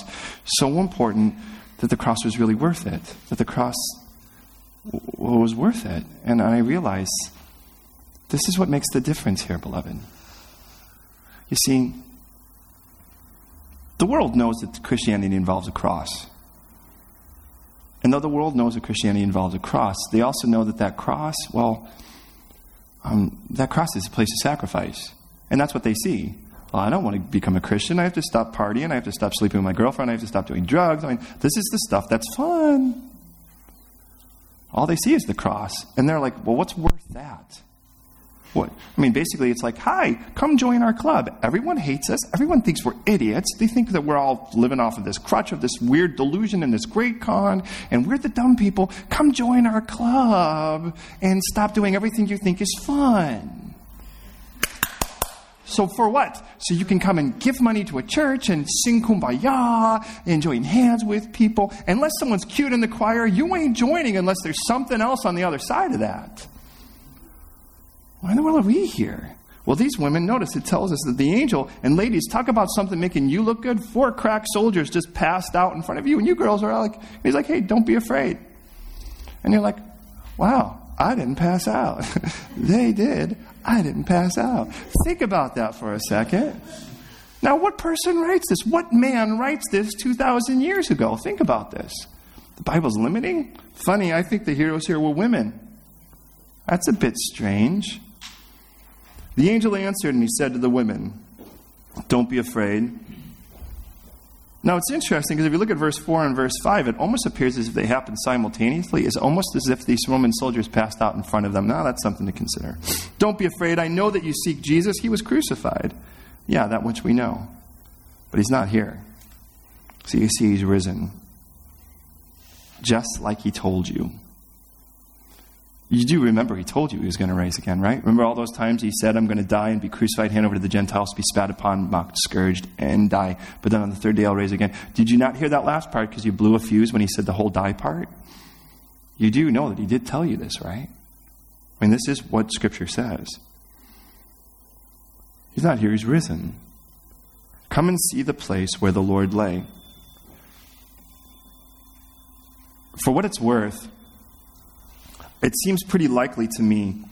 so important that the cross was really worth it, that the cross w- was worth it. And I realized this is what makes the difference here, beloved. You see, the world knows that Christianity involves a cross. And though the world knows that Christianity involves a cross, they also know that that cross, well, um, that cross is a place of sacrifice. And that's what they see. Well, I don't want to become a Christian. I have to stop partying. I have to stop sleeping with my girlfriend. I have to stop doing drugs. I mean, this is the stuff that's fun. All they see is the cross. And they're like, well, what's worth that? What? I mean, basically, it's like, hi, come join our club. Everyone hates us. Everyone thinks we're idiots. They think that we're all living off of this crutch, of this weird delusion and this great con, and we're the dumb people. Come join our club and stop doing everything you think is fun. So for what? So you can come and give money to a church and sing Kumbaya and join hands with people. Unless someone's cute in the choir, you ain't joining unless there's something else on the other side of that. Why in the world are we here? Well, these women, notice it tells us that the angel, and ladies, talk about something making you look good. Four crack soldiers just passed out in front of you, and you girls are like, he's like, hey, don't be afraid. And you're like, wow, I didn't pass out. They did. I didn't pass out. Think about that for a second. Now, what person writes this? What man writes this two thousand years ago? Think about this. The Bible's limiting? Funny, I think the heroes here were women. That's a bit strange. The angel answered and he said to the women, don't be afraid. Now it's interesting because if you look at verse four and verse five, it almost appears as if they happened simultaneously. It's almost as if these Roman soldiers passed out in front of them. Now that's something to consider. Don't be afraid. I know that you seek Jesus. He was crucified. Yeah, that much we know. But he's not here. So you see he's risen. Just like he told you. You do remember he told you he was going to rise again, right? Remember all those times he said, I'm going to die and be crucified, hand over to the Gentiles, be spat upon, mocked, scourged, and die. But then on the third day I'll rise again. Did you not hear that last part because you blew a fuse when he said the whole die part? You do know that he did tell you this, right? I mean, this is what Scripture says. He's not here, he's risen. Come and see the place where the Lord lay. For what it's worth, it seems pretty likely to me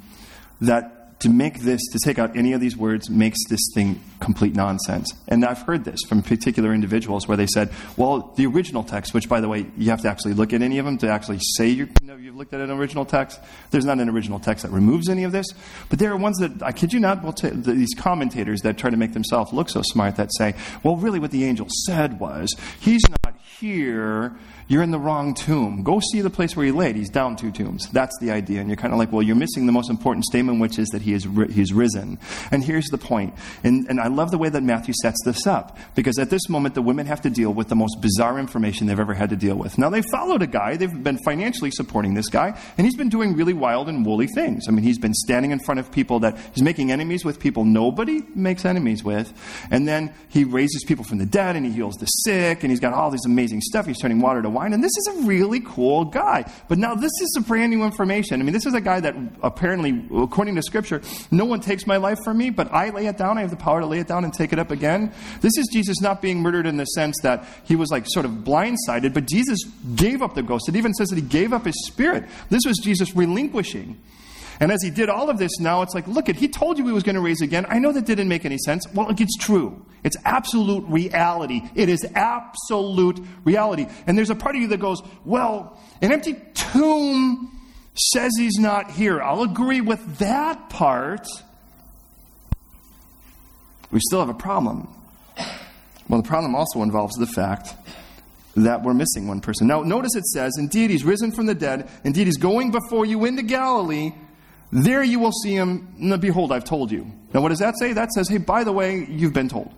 that to make this, to take out any of these words, makes this thing complete nonsense. And I've heard this from particular individuals where they said, well, the original text, which, by the way, you have to actually look at any of them to actually say you know, you've looked at an original text. There's not an original text that removes any of this. But there are ones that, I kid you not, will t- these commentators that try to make themselves look so smart that say, well, really what the angel said was, he's not here, you're in the wrong tomb. Go see the place where he laid. He's down two tombs. That's the idea. And you're kind of like, well, you're missing the most important statement, which is that he is ri- he's risen. And here's the point. And, and I love the way that Matthew sets this up, because at this moment, the women have to deal with the most bizarre information they've ever had to deal with. Now, they followed a guy. They've been financially supporting this guy, and he's been doing really wild and woolly things. I mean, he's been standing in front of people that he's making enemies with, people nobody makes enemies with. And then he raises people from the dead, and he heals the sick, and he's got all these amazing stuff. He's turning water to wine. And this is a really cool guy. But now this is some brand new information. I mean, this is a guy that apparently, according to Scripture, no one takes my life from me, but I lay it down. I have the power to lay it down and take it up again. This is Jesus not being murdered in the sense that he was like sort of blindsided, but Jesus gave up the ghost. It even says that he gave up his spirit. This was Jesus relinquishing. And as he did all of this now, it's like, look, it, he told you he was going to raise again. I know that didn't make any sense. Well, look, it's true. It's absolute reality. It is absolute reality. And there's a part of you that goes, well, an empty tomb says he's not here. I'll agree with that part. We still have a problem. Well, the problem also involves the fact that we're missing one person. Now, notice it says, indeed, he's risen from the dead. Indeed, he's going before you into Galilee. There you will see him. Behold, I've told you. Now, what does that say? That says, hey, by the way, you've been told.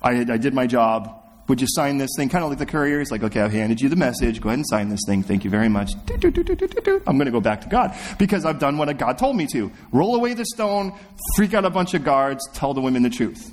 I, I did my job. Would you sign this thing? Kind of like the courier. He's like, okay, I've handed you the message. Go ahead and sign this thing. Thank you very much. Do, do, do, do, do, do. I'm going to go back to God because I've done what God told me to. Roll away the stone, freak out a bunch of guards, tell the women the truth.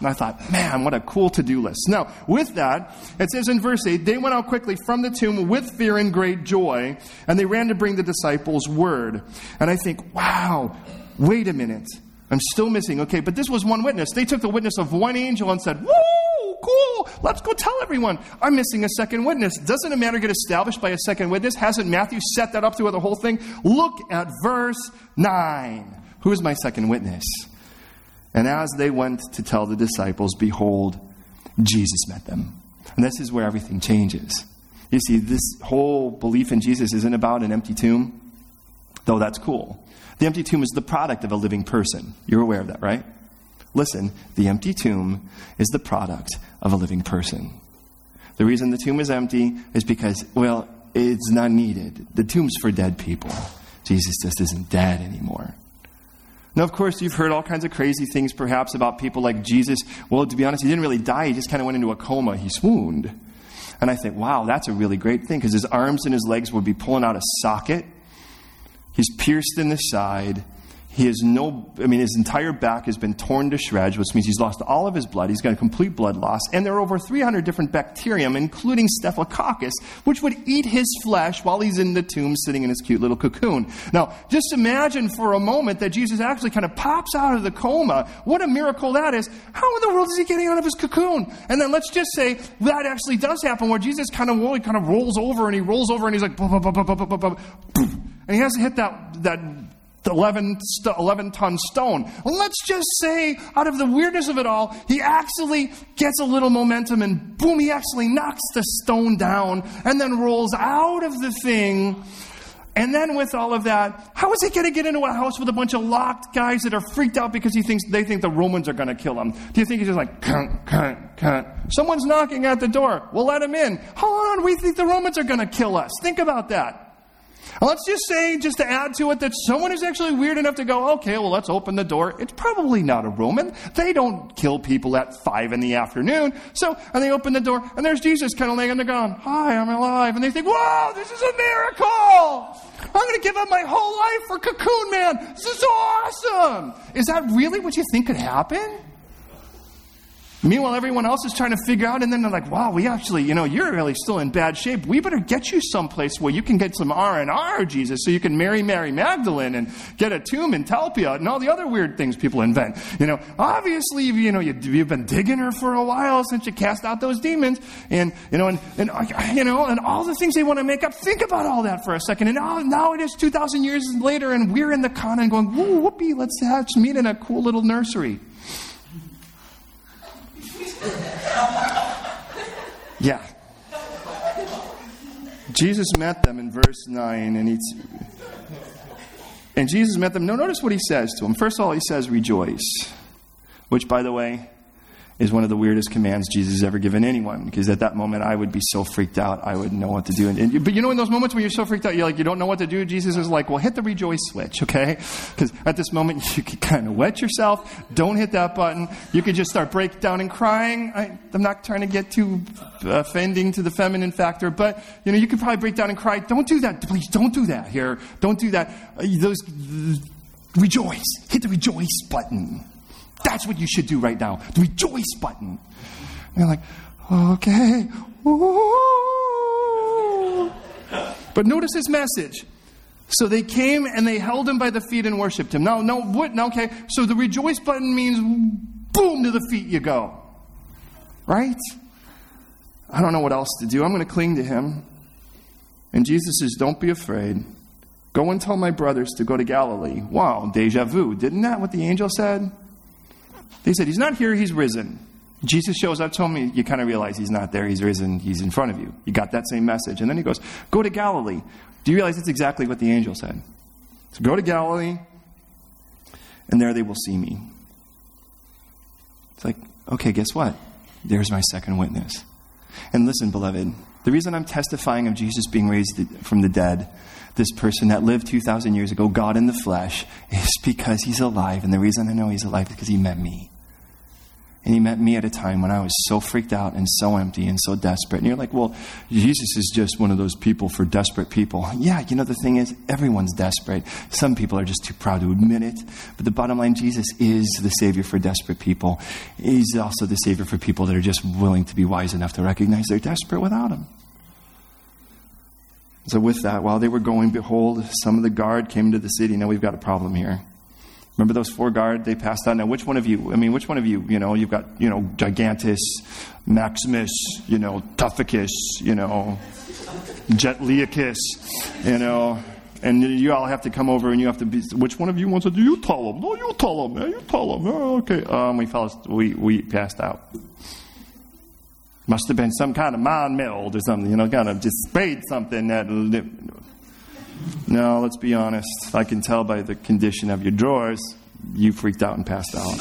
And I thought, man, what a cool to-do list. Now, with that, it says in verse eight, they went out quickly from the tomb with fear and great joy, and they ran to bring the disciples word. And I think, wow, wait a minute. I'm still missing. Okay, but this was one witness. They took the witness of one angel and said, woo, cool, let's go tell everyone. I'm missing a second witness. Doesn't a matter get established by a second witness? Hasn't Matthew set that up through the whole thing? Look at verse nine. Who is my second witness? And as they went to tell the disciples, behold, Jesus met them. And this is where everything changes. You see, this whole belief in Jesus isn't about an empty tomb, though that's cool. The empty tomb is the product of a living person. You're aware of that, right? Listen, the empty tomb is the product of a living person. The reason the tomb is empty is because, well, it's not needed. The tomb's for dead people. Jesus just isn't dead anymore. Now, of course, you've heard all kinds of crazy things, perhaps, about people like Jesus. Well, to be honest, he didn't really die. He just kind of went into a coma. He swooned. And I think, wow, that's a really great thing, because his arms and his legs would be pulling out a socket. He's pierced in the side. He has no, I mean, his entire back has been torn to shreds, which means he's lost all of his blood. He's got a complete blood loss. And there are over three hundred different bacterium, including Staphylococcus, which would eat his flesh while he's in the tomb sitting in his cute little cocoon. Now, just imagine for a moment that Jesus actually kind of pops out of the coma. What a miracle that is. How in the world is he getting out of his cocoon? And then let's just say that actually does happen where Jesus kind of, well, he kind of rolls over and he rolls over and he's like, blah, blah, blah, blah, blah, blah, and he has to hit that, that, eleven-ton stone. Well, let's just say, out of the weirdness of it all, he actually gets a little momentum and boom, he actually knocks the stone down and then rolls out of the thing. And then with all of that, how is he going to get into a house with a bunch of locked guys that are freaked out because he thinks they think the Romans are going to kill him? Do you think he's just like, cunt, cunt, cunt? Someone's knocking at the door. We'll let him in. Hold on, we think the Romans are going to kill us. Think about that. And let's just say, just to add to it, that someone is actually weird enough to go, okay, well, let's open the door. It's probably not a Roman. They don't kill people at five in the afternoon. So, and they open the door, and there's Jesus kind of laying on the ground. Hi, I'm alive. And they think, wow, this is a miracle. I'm going to give up my whole life for Cocoon Man. This is awesome. Is that really what you think could happen? Meanwhile, everyone else is trying to figure out, and then they're like, wow, we actually, you know, you're really still in bad shape. We better get you someplace where you can get some R and R, Jesus, so you can marry Mary Magdalene and get a tomb in Talpia and all the other weird things people invent. You know, obviously, you know, you, you've been digging her for a while since you cast out those demons. And, you know, and, and you know, and all the things they want to make up, think about all that for a second. And now, now it is two thousand years later, and we're in the con and going, woo, whoopee, let's, let's meet in a cool little nursery. Yeah. Jesus met them in verse nine, and he's, and Jesus met them. No, notice what he says to them. First of all, he says, rejoice, which, by the way, is one of the weirdest commands Jesus has ever given anyone, because at that moment I would be so freaked out, I wouldn't know what to do. And, and, but you know, in those moments when you're so freaked out, you're like, you don't know what to do, Jesus is like, well, hit the rejoice switch, okay? Because at this moment, you could kind of wet yourself. Don't hit that button. You could just start breaking down and crying. I, I'm not trying to get too offending to the feminine factor, but, you know, you could probably break down and cry. Don't do that. Please, don't do that here. Don't do that. Uh, those uh, rejoice. Hit the rejoice button. That's what you should do right now. The rejoice button. And you're like, okay. Ooh. But notice his message. So they came and they held him by the feet and worshipped him. Now, no, what? No, okay. So the rejoice button means boom, to the feet you go. Right? I don't know what else to do. I'm going to cling to him. And Jesus says, don't be afraid. Go and tell my brothers to go to Galilee. Wow, deja vu. Didn't that what the angel said? They said, he's not here, he's risen. Jesus shows up to him, you kind of realize he's not there, he's risen, he's in front of you. You got that same message. And then he goes, go to Galilee. Do you realize that's exactly what the angel said? So go to Galilee, and there they will see me. It's like, okay, guess what? There's my second witness. And listen, beloved, the reason I'm testifying of Jesus being raised from the dead, this person that lived two thousand years ago, God in the flesh, is because he's alive. And the reason I know he's alive is because he met me. And he met me at a time when I was so freaked out and so empty and so desperate. And you're like, well, Jesus is just one of those people for desperate people. Yeah, you know, the thing is, everyone's desperate. Some people are just too proud to admit it. But the bottom line, Jesus is the Savior for desperate people. He's also the Savior for people that are just willing to be wise enough to recognize they're desperate without him. So with that, while they were going, behold, some of the guard came into the city. Now we've got a problem here. Remember those four guard? They passed on. Now, which one of you, I mean, which one of you, you know, you've got, you know, Gigantus, Maximus, you know, Tufficus, you know, Jetliacus, you know, and you all have to come over and you have to be, which one of you wants to do? You tell them. No, you tell them. You tell them. Oh, okay. Um, we, fell, we, we passed out. Must have been some kind of mind meld or something, you know, kind of just sprayed something that... No, let's be honest. I can tell by the condition of your drawers, you freaked out and passed out.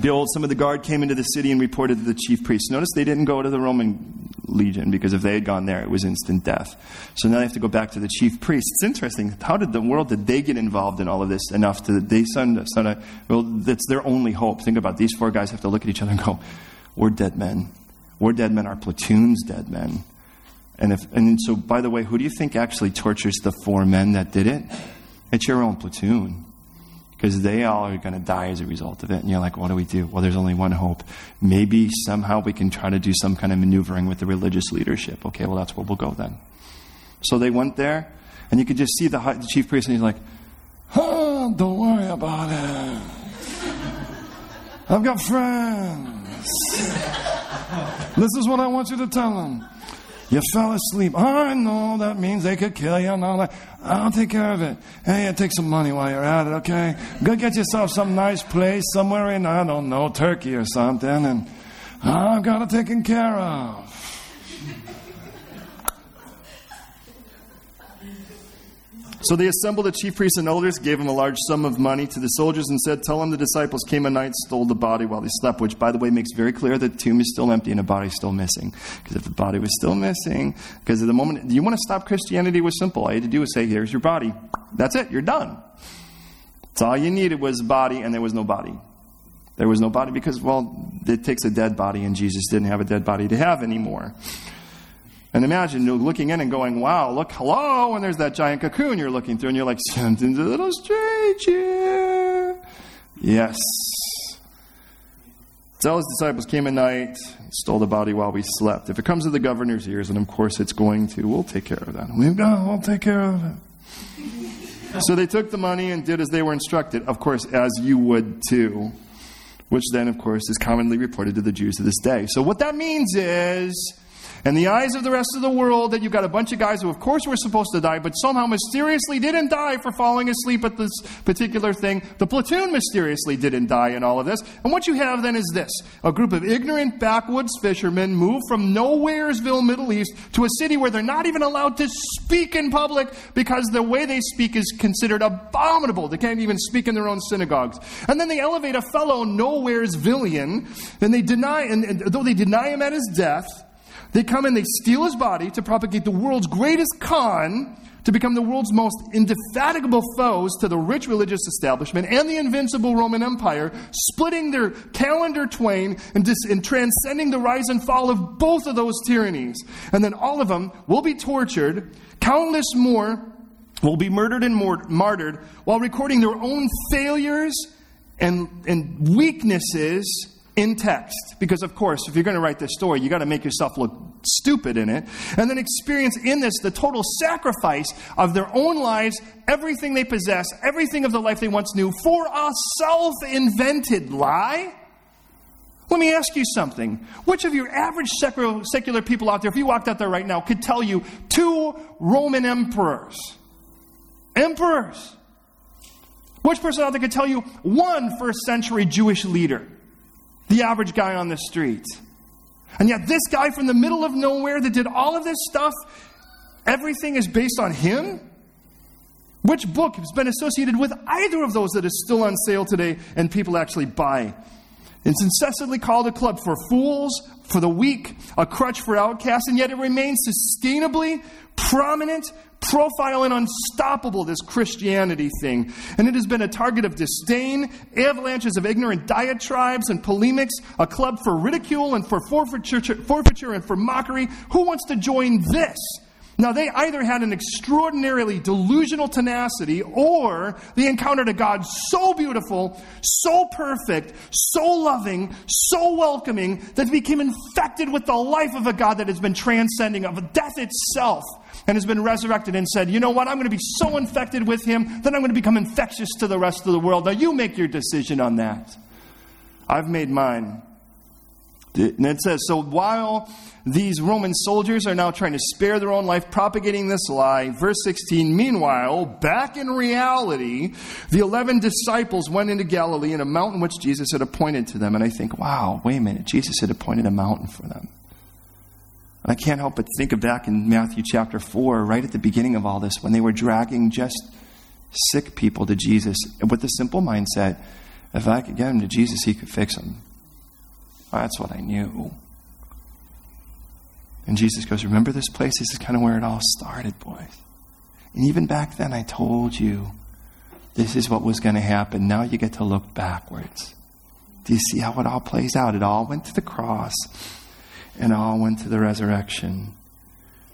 Behold, some of the guard came into the city and reported to the chief priests. Notice they didn't go to the Roman legion, because if they had gone there, it was instant death. So now they have to go back to the chief priests. It's interesting. How did the world, did they get involved in all of this enough to they son, son, well, that's their only hope. Think about it. These four guys have to look at each other and go, we're dead men. We're dead men. Our platoon's dead men. And if and so, by the way, who do you think actually tortures the four men that did it? It's your own platoon. Because they all are going to die as a result of it. And you're like, what do we do? Well, there's only one hope. Maybe somehow we can try to do some kind of maneuvering with the religious leadership. Okay, well, that's where we'll go then. So they went there. And you could just see the, high, the chief priest, and he's like, oh, don't worry about it. I've got friends. This is what I want you to tell them. You fell asleep. I know that means they could kill you and all that. I'll take care of it. Hey, I'll take some money while you're at it, okay? Go get yourself some nice place somewhere in, I don't know, Turkey or something, and I've got it taken care of. So they assembled the chief priests and elders, gave him a large sum of money to the soldiers, and said, tell them the disciples came at night, stole the body while they slept, which, by the way, makes very clear that the tomb is still empty and the body's still missing. Because if the body was still missing, because at the moment, you want to stop Christianity was simple. All you had to do was say, here's your body. That's it. You're done. That's all you needed was a body, and there was no body. There was no body because, well, it takes a dead body, and Jesus didn't have a dead body to have anymore. And imagine you're looking in and going, wow, look, hello, and there's that giant cocoon you're looking through, and you're like, sent into the little stranger. Yes. Zealous disciples came at night, stole the body while we slept. If it comes to the governor's ears, and of course it's going to, we'll take care of that. We've got, we'll take care of it. So they took the money and did as they were instructed, of course, as you would too, which then, of course, is commonly reported to the Jews to this day. So what that means is, in the eyes of the rest of the world, that you've got a bunch of guys who, of course, were supposed to die, but somehow mysteriously didn't die for falling asleep at this particular thing. The platoon mysteriously didn't die in all of this. And what you have then is this. A group of ignorant backwoods fishermen move from Nowheresville, Middle East, to a city where they're not even allowed to speak in public because the way they speak is considered abominable. They can't even speak in their own synagogues. And then they elevate a fellow Nowheresvillian, and they deny, and though they deny him at his death, they come and they steal his body to propagate the world's greatest con, to become the world's most indefatigable foes to the rich religious establishment and the invincible Roman Empire, splitting their calendar twain and, dis- and transcending the rise and fall of both of those tyrannies. And then all of them will be tortured, countless more will be murdered and mort- martyred while recording their own failures and, and weaknesses in text, because of course, if you're going to write this story, you got to make yourself look stupid in it, and then experience in this the total sacrifice of their own lives, everything they possess, everything of the life they once knew, for a self-invented lie. Let me ask you something. Which of your average secular, secular people out there, if you walked out there right now, could tell you two Roman emperors? Emperors. Which person out there could tell you one first century Jewish leader? The average guy on the street. And yet this guy from the middle of nowhere that did all of this stuff, everything is based on him? Which book has been associated with either of those that is still on sale today and people actually buy? It's incessantly called a club for fools, for the weak, a crutch for outcasts, and yet it remains sustainably prominent, profile, and unstoppable, this Christianity thing. And it has been a target of disdain, avalanches of ignorant diatribes and polemics, a club for ridicule and for forfeiture, forfeiture and for mockery. Who wants to join this? Now, they either had an extraordinarily delusional tenacity, or they encountered a God so beautiful, so perfect, so loving, so welcoming, that they became infected with the life of a God that has been transcending of death itself and has been resurrected, and said, you know what, I'm going to be so infected with him that I'm going to become infectious to the rest of the world. Now, you make your decision on that. I've made mine. And it says, so while these Roman soldiers are now trying to spare their own life, propagating this lie, verse sixteen, meanwhile, back in reality, the eleven disciples went into Galilee in a mountain which Jesus had appointed to them. And I think, wow, wait a minute, Jesus had appointed a mountain for them. I can't help but think of back in Matthew chapter four, right at the beginning of all this, when they were dragging just sick people to Jesus with the simple mindset, if I could get them to Jesus, he could fix them. That's what I knew. And Jesus goes, remember this place? This is kind of where it all started, boys. And even back then, I told you, this is what was going to happen. Now you get to look backwards. Do you see how it all plays out? It all went to the cross, and it all went to the resurrection.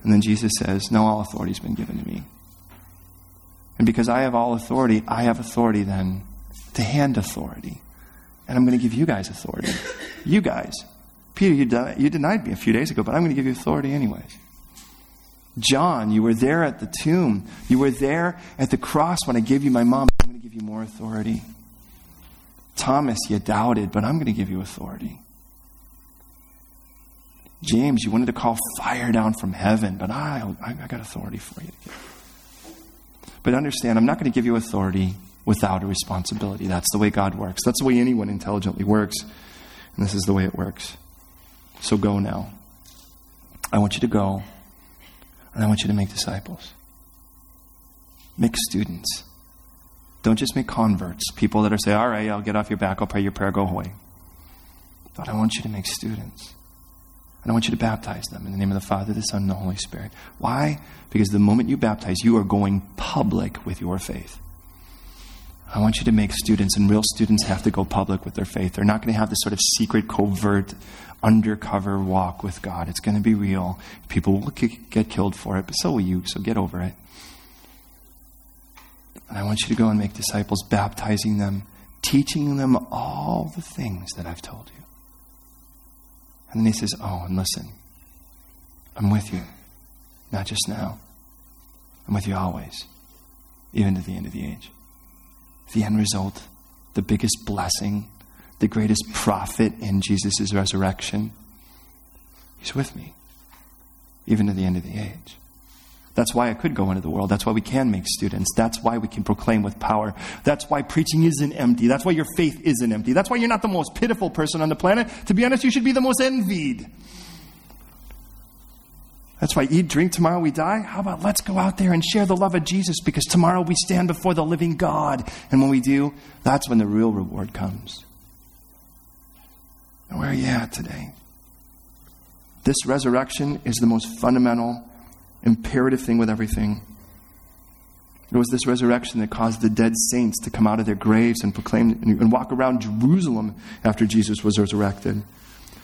And then Jesus says, no, all authority has been given to me. And because I have all authority, I have authority then to hand authority. And I'm going to give you guys authority. You guys. Peter, you, de- you denied me a few days ago, but I'm going to give you authority anyways. John, you were there at the tomb. You were there at the cross when I gave you my mom. I'm going to give you more authority. Thomas, you doubted, but I'm going to give you authority. James, you wanted to call fire down from heaven, but I, I got authority for you. But understand, I'm not going to give you authority without a responsibility. That's the way God works. That's the way anyone intelligently works. And this is the way it works. So go now. I want you to go. And I want you to make disciples. Make students. Don't just make converts. People that are saying, all right, I'll get off your back. I'll pray your prayer. Go away. But I want you to make students. And I want you to baptize them in the name of the Father, the Son, and the Holy Spirit. Why? Because the moment you baptize, you are going public with your faith. I want you to make students, and real students have to go public with their faith. They're not going to have this sort of secret, covert, undercover walk with God. It's going to be real. People will get killed for it, but so will you, so get over it. And I want you to go and make disciples, baptizing them, teaching them all the things that I've told you. And then he says, oh, and listen, I'm with you. Not just now. I'm with you always, even to the end of the age. The end result, the biggest blessing, the greatest profit in Jesus' resurrection. He's with me, even to the end of the age. That's why I could go into the world. That's why we can make students. That's why we can proclaim with power. That's why preaching isn't empty. That's why your faith isn't empty. That's why you're not the most pitiful person on the planet. To be honest, you should be the most envied. That's why eat, drink, tomorrow we die. How about let's go out there and share the love of Jesus, because tomorrow we stand before the living God. And when we do, that's when the real reward comes. And where are you at today? This resurrection is the most fundamental, imperative thing with everything. It was this resurrection that caused the dead saints to come out of their graves and proclaim and walk around Jerusalem after Jesus was resurrected.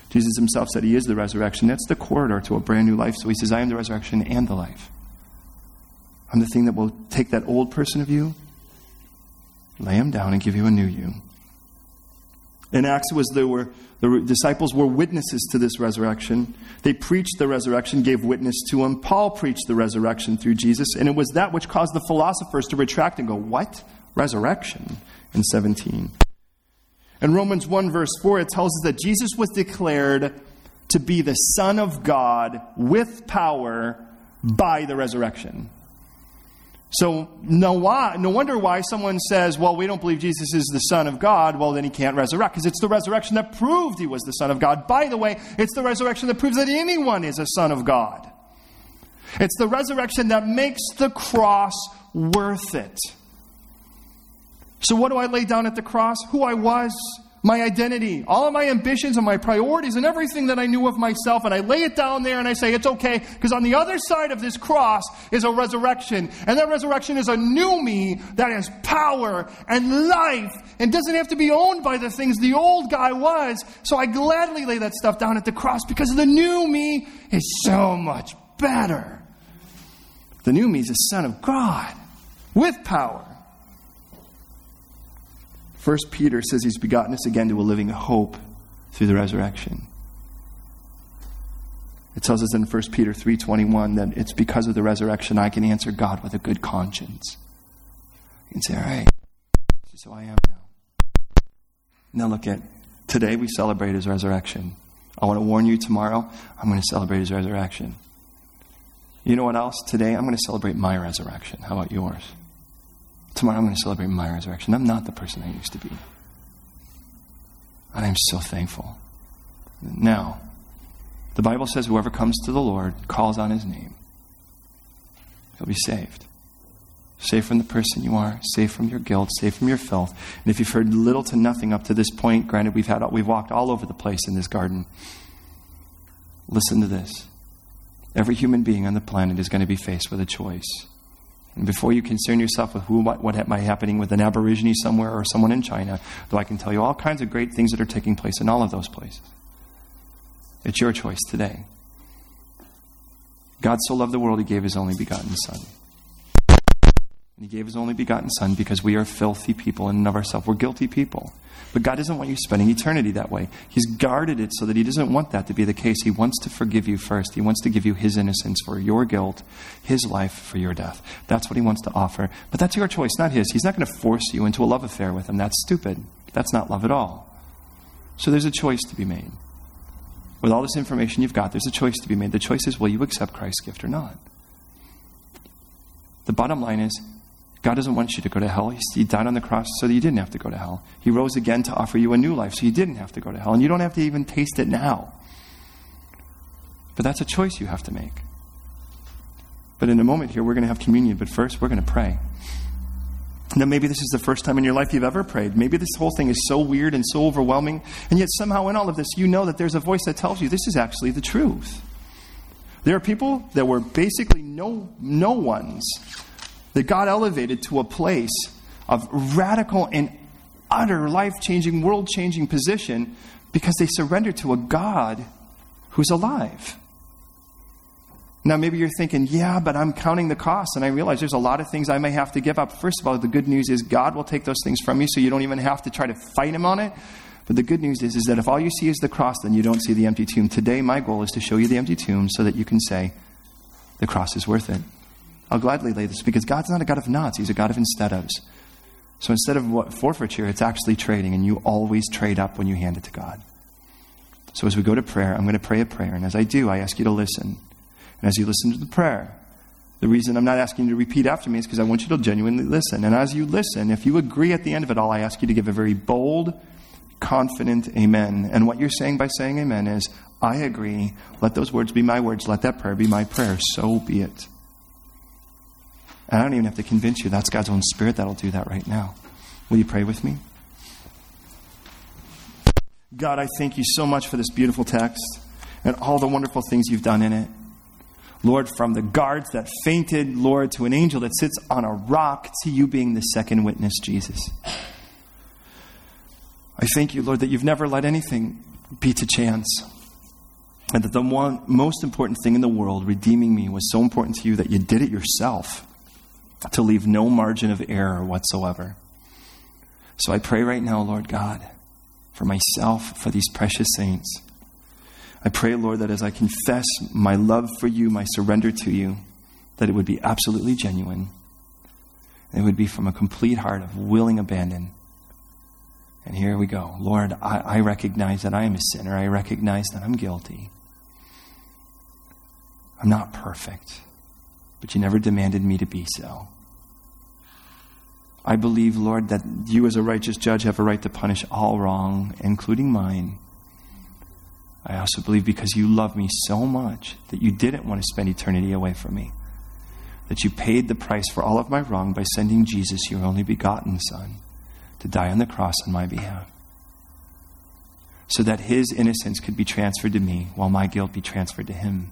Jesus himself said he is the resurrection. That's the corridor to a brand new life. So he says, I am the resurrection and the life. I'm the thing that will take that old person of you, lay him down, and give you a new you. In Acts, was there were the disciples were witnesses to this resurrection. They preached the resurrection, gave witness to him. Paul preached the resurrection through Jesus, and it was that which caused the philosophers to retract and go, what? Resurrection in seventeen. In Romans one, verse four, it tells us that Jesus was declared to be the Son of God with power by the resurrection. So no, why, no wonder why someone says, well, we don't believe Jesus is the Son of God. Well, then he can't resurrect, because it's the resurrection that proved he was the Son of God. By the way, it's the resurrection that proves that anyone is a son of God. It's the resurrection that makes the cross worth it. So what do I lay down at the cross? Who I was, my identity, all of my ambitions and my priorities and everything that I knew of myself. And I lay it down there and I say, it's okay, because on the other side of this cross is a resurrection. And that resurrection is a new me that has power and life and doesn't have to be owned by the things the old guy was. So I gladly lay that stuff down at the cross, because the new me is so much better. The new me is the Son of God with power. First Peter says he's begotten us again to a living hope through the resurrection. It tells us in First Peter three twenty-one that it's because of the resurrection I can answer God with a good conscience. You can say, all right, this is who I am now. Now look at, today we celebrate his resurrection. I want to warn you, tomorrow I'm going to celebrate his resurrection. You know what else? Today I'm going to celebrate my resurrection. How about yours? Tomorrow I'm going to celebrate my resurrection. I'm not the person I used to be. And I'm so thankful. Now, the Bible says whoever comes to the Lord, calls on his name, he'll be saved. Safe from the person you are, safe from your guilt, safe from your filth. And if you've heard little to nothing up to this point, granted we've had we've walked all over the place in this garden, listen to this. Every human being on the planet is going to be faced with a choice. And before you concern yourself with who, what, what might be happening with an Aborigine somewhere or someone in China, though I can tell you all kinds of great things that are taking place in all of those places. It's your choice today. God so loved the world, he gave his only begotten Son. And he gave his only begotten Son because we are filthy people in and of ourselves. We're guilty people. But God doesn't want you spending eternity that way. He's guarded it so that he doesn't want that to be the case. He wants to forgive you first. He wants to give you his innocence for your guilt, his life for your death. That's what he wants to offer. But that's your choice, not his. He's not going to force you into a love affair with him. That's stupid. That's not love at all. So there's a choice to be made. With all this information you've got, there's a choice to be made. The choice is, will you accept Christ's gift or not? The bottom line is, God doesn't want you to go to hell. He died on the cross so that you didn't have to go to hell. He rose again to offer you a new life so you didn't have to go to hell. And you don't have to even taste it now. But that's a choice you have to make. But in a moment here, we're going to have communion. But first, we're going to pray. Now, maybe this is the first time in your life you've ever prayed. Maybe this whole thing is so weird and so overwhelming. And yet somehow in all of this, you know that there's a voice that tells you this is actually the truth. There are people that were basically no, no ones that God elevated to a place of radical and utter life-changing, world-changing position because they surrender to a God who's alive. Now, maybe you're thinking, yeah, but I'm counting the cost, and I realize there's a lot of things I may have to give up. First of all, the good news is God will take those things from you, so you don't even have to try to fight him on it. But the good news is, is that if all you see is the cross, then you don't see the empty tomb. Today, my goal is to show you the empty tomb so that you can say, the cross is worth it. I'll gladly lay this, because God's not a God of nots. He's a God of instead ofs. So instead of what forfeiture, it's actually trading, and you always trade up when you hand it to God. So as we go to prayer, I'm going to pray a prayer, and as I do, I ask you to listen. And as you listen to the prayer, the reason I'm not asking you to repeat after me is because I want you to genuinely listen. And as you listen, if you agree at the end of it all, I ask you to give a very bold, confident amen. And what you're saying by saying amen is, I agree. Let those words be my words. Let that prayer be my prayer. So be it. And I don't even have to convince you. That's God's own Spirit that'll do that right now. Will you pray with me? God, I thank you so much for this beautiful text and all the wonderful things you've done in it. Lord, from the guards that fainted, Lord, to an angel that sits on a rock, to you being the second witness, Jesus. I thank you, Lord, that you've never let anything be to chance, and that the one, most important thing in the world, redeeming me, was so important to you that you did it yourself, to leave no margin of error whatsoever. So I pray right now, Lord God, for myself, for these precious saints. I pray, Lord, that as I confess my love for you, my surrender to you, that it would be absolutely genuine. It would be from a complete heart of willing abandon. And here we go. Lord, I, I recognize that I am a sinner. I recognize that I'm guilty. I'm not perfect, but you never demanded me to be so. I believe, Lord, that you as a righteous judge have a right to punish all wrong, including mine. I also believe, because you love me so much, that you didn't want to spend eternity away from me, that you paid the price for all of my wrong by sending Jesus, your only begotten Son, to die on the cross on my behalf, so that his innocence could be transferred to me while my guilt be transferred to him.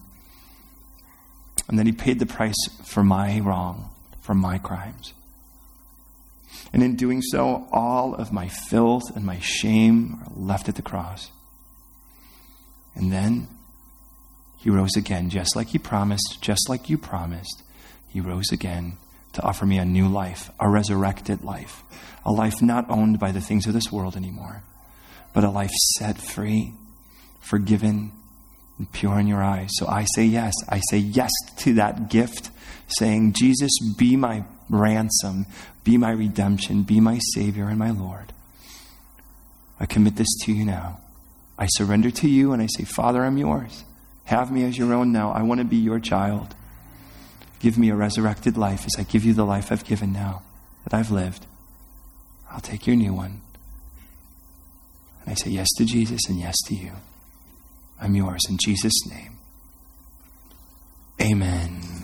And that he paid the price for my wrong, for my crimes. And in doing so, all of my filth and my shame are left at the cross. And then he rose again, just like he promised, just like you promised. He rose again to offer me a new life, a resurrected life, a life not owned by the things of this world anymore, but a life set free, forgiven, and pure in your eyes. So I say yes. I say yes to that gift, saying, Jesus, be my ransom, be my redemption, be my Savior and my Lord. I commit this to you now. I surrender to you and I say, Father, I'm yours. Have me as your own now. I want to be your child. Give me a resurrected life as I give you the life I've given now, that I've lived. I'll take your new one. And I say yes to Jesus and yes to you. I'm yours in Jesus' name. Amen.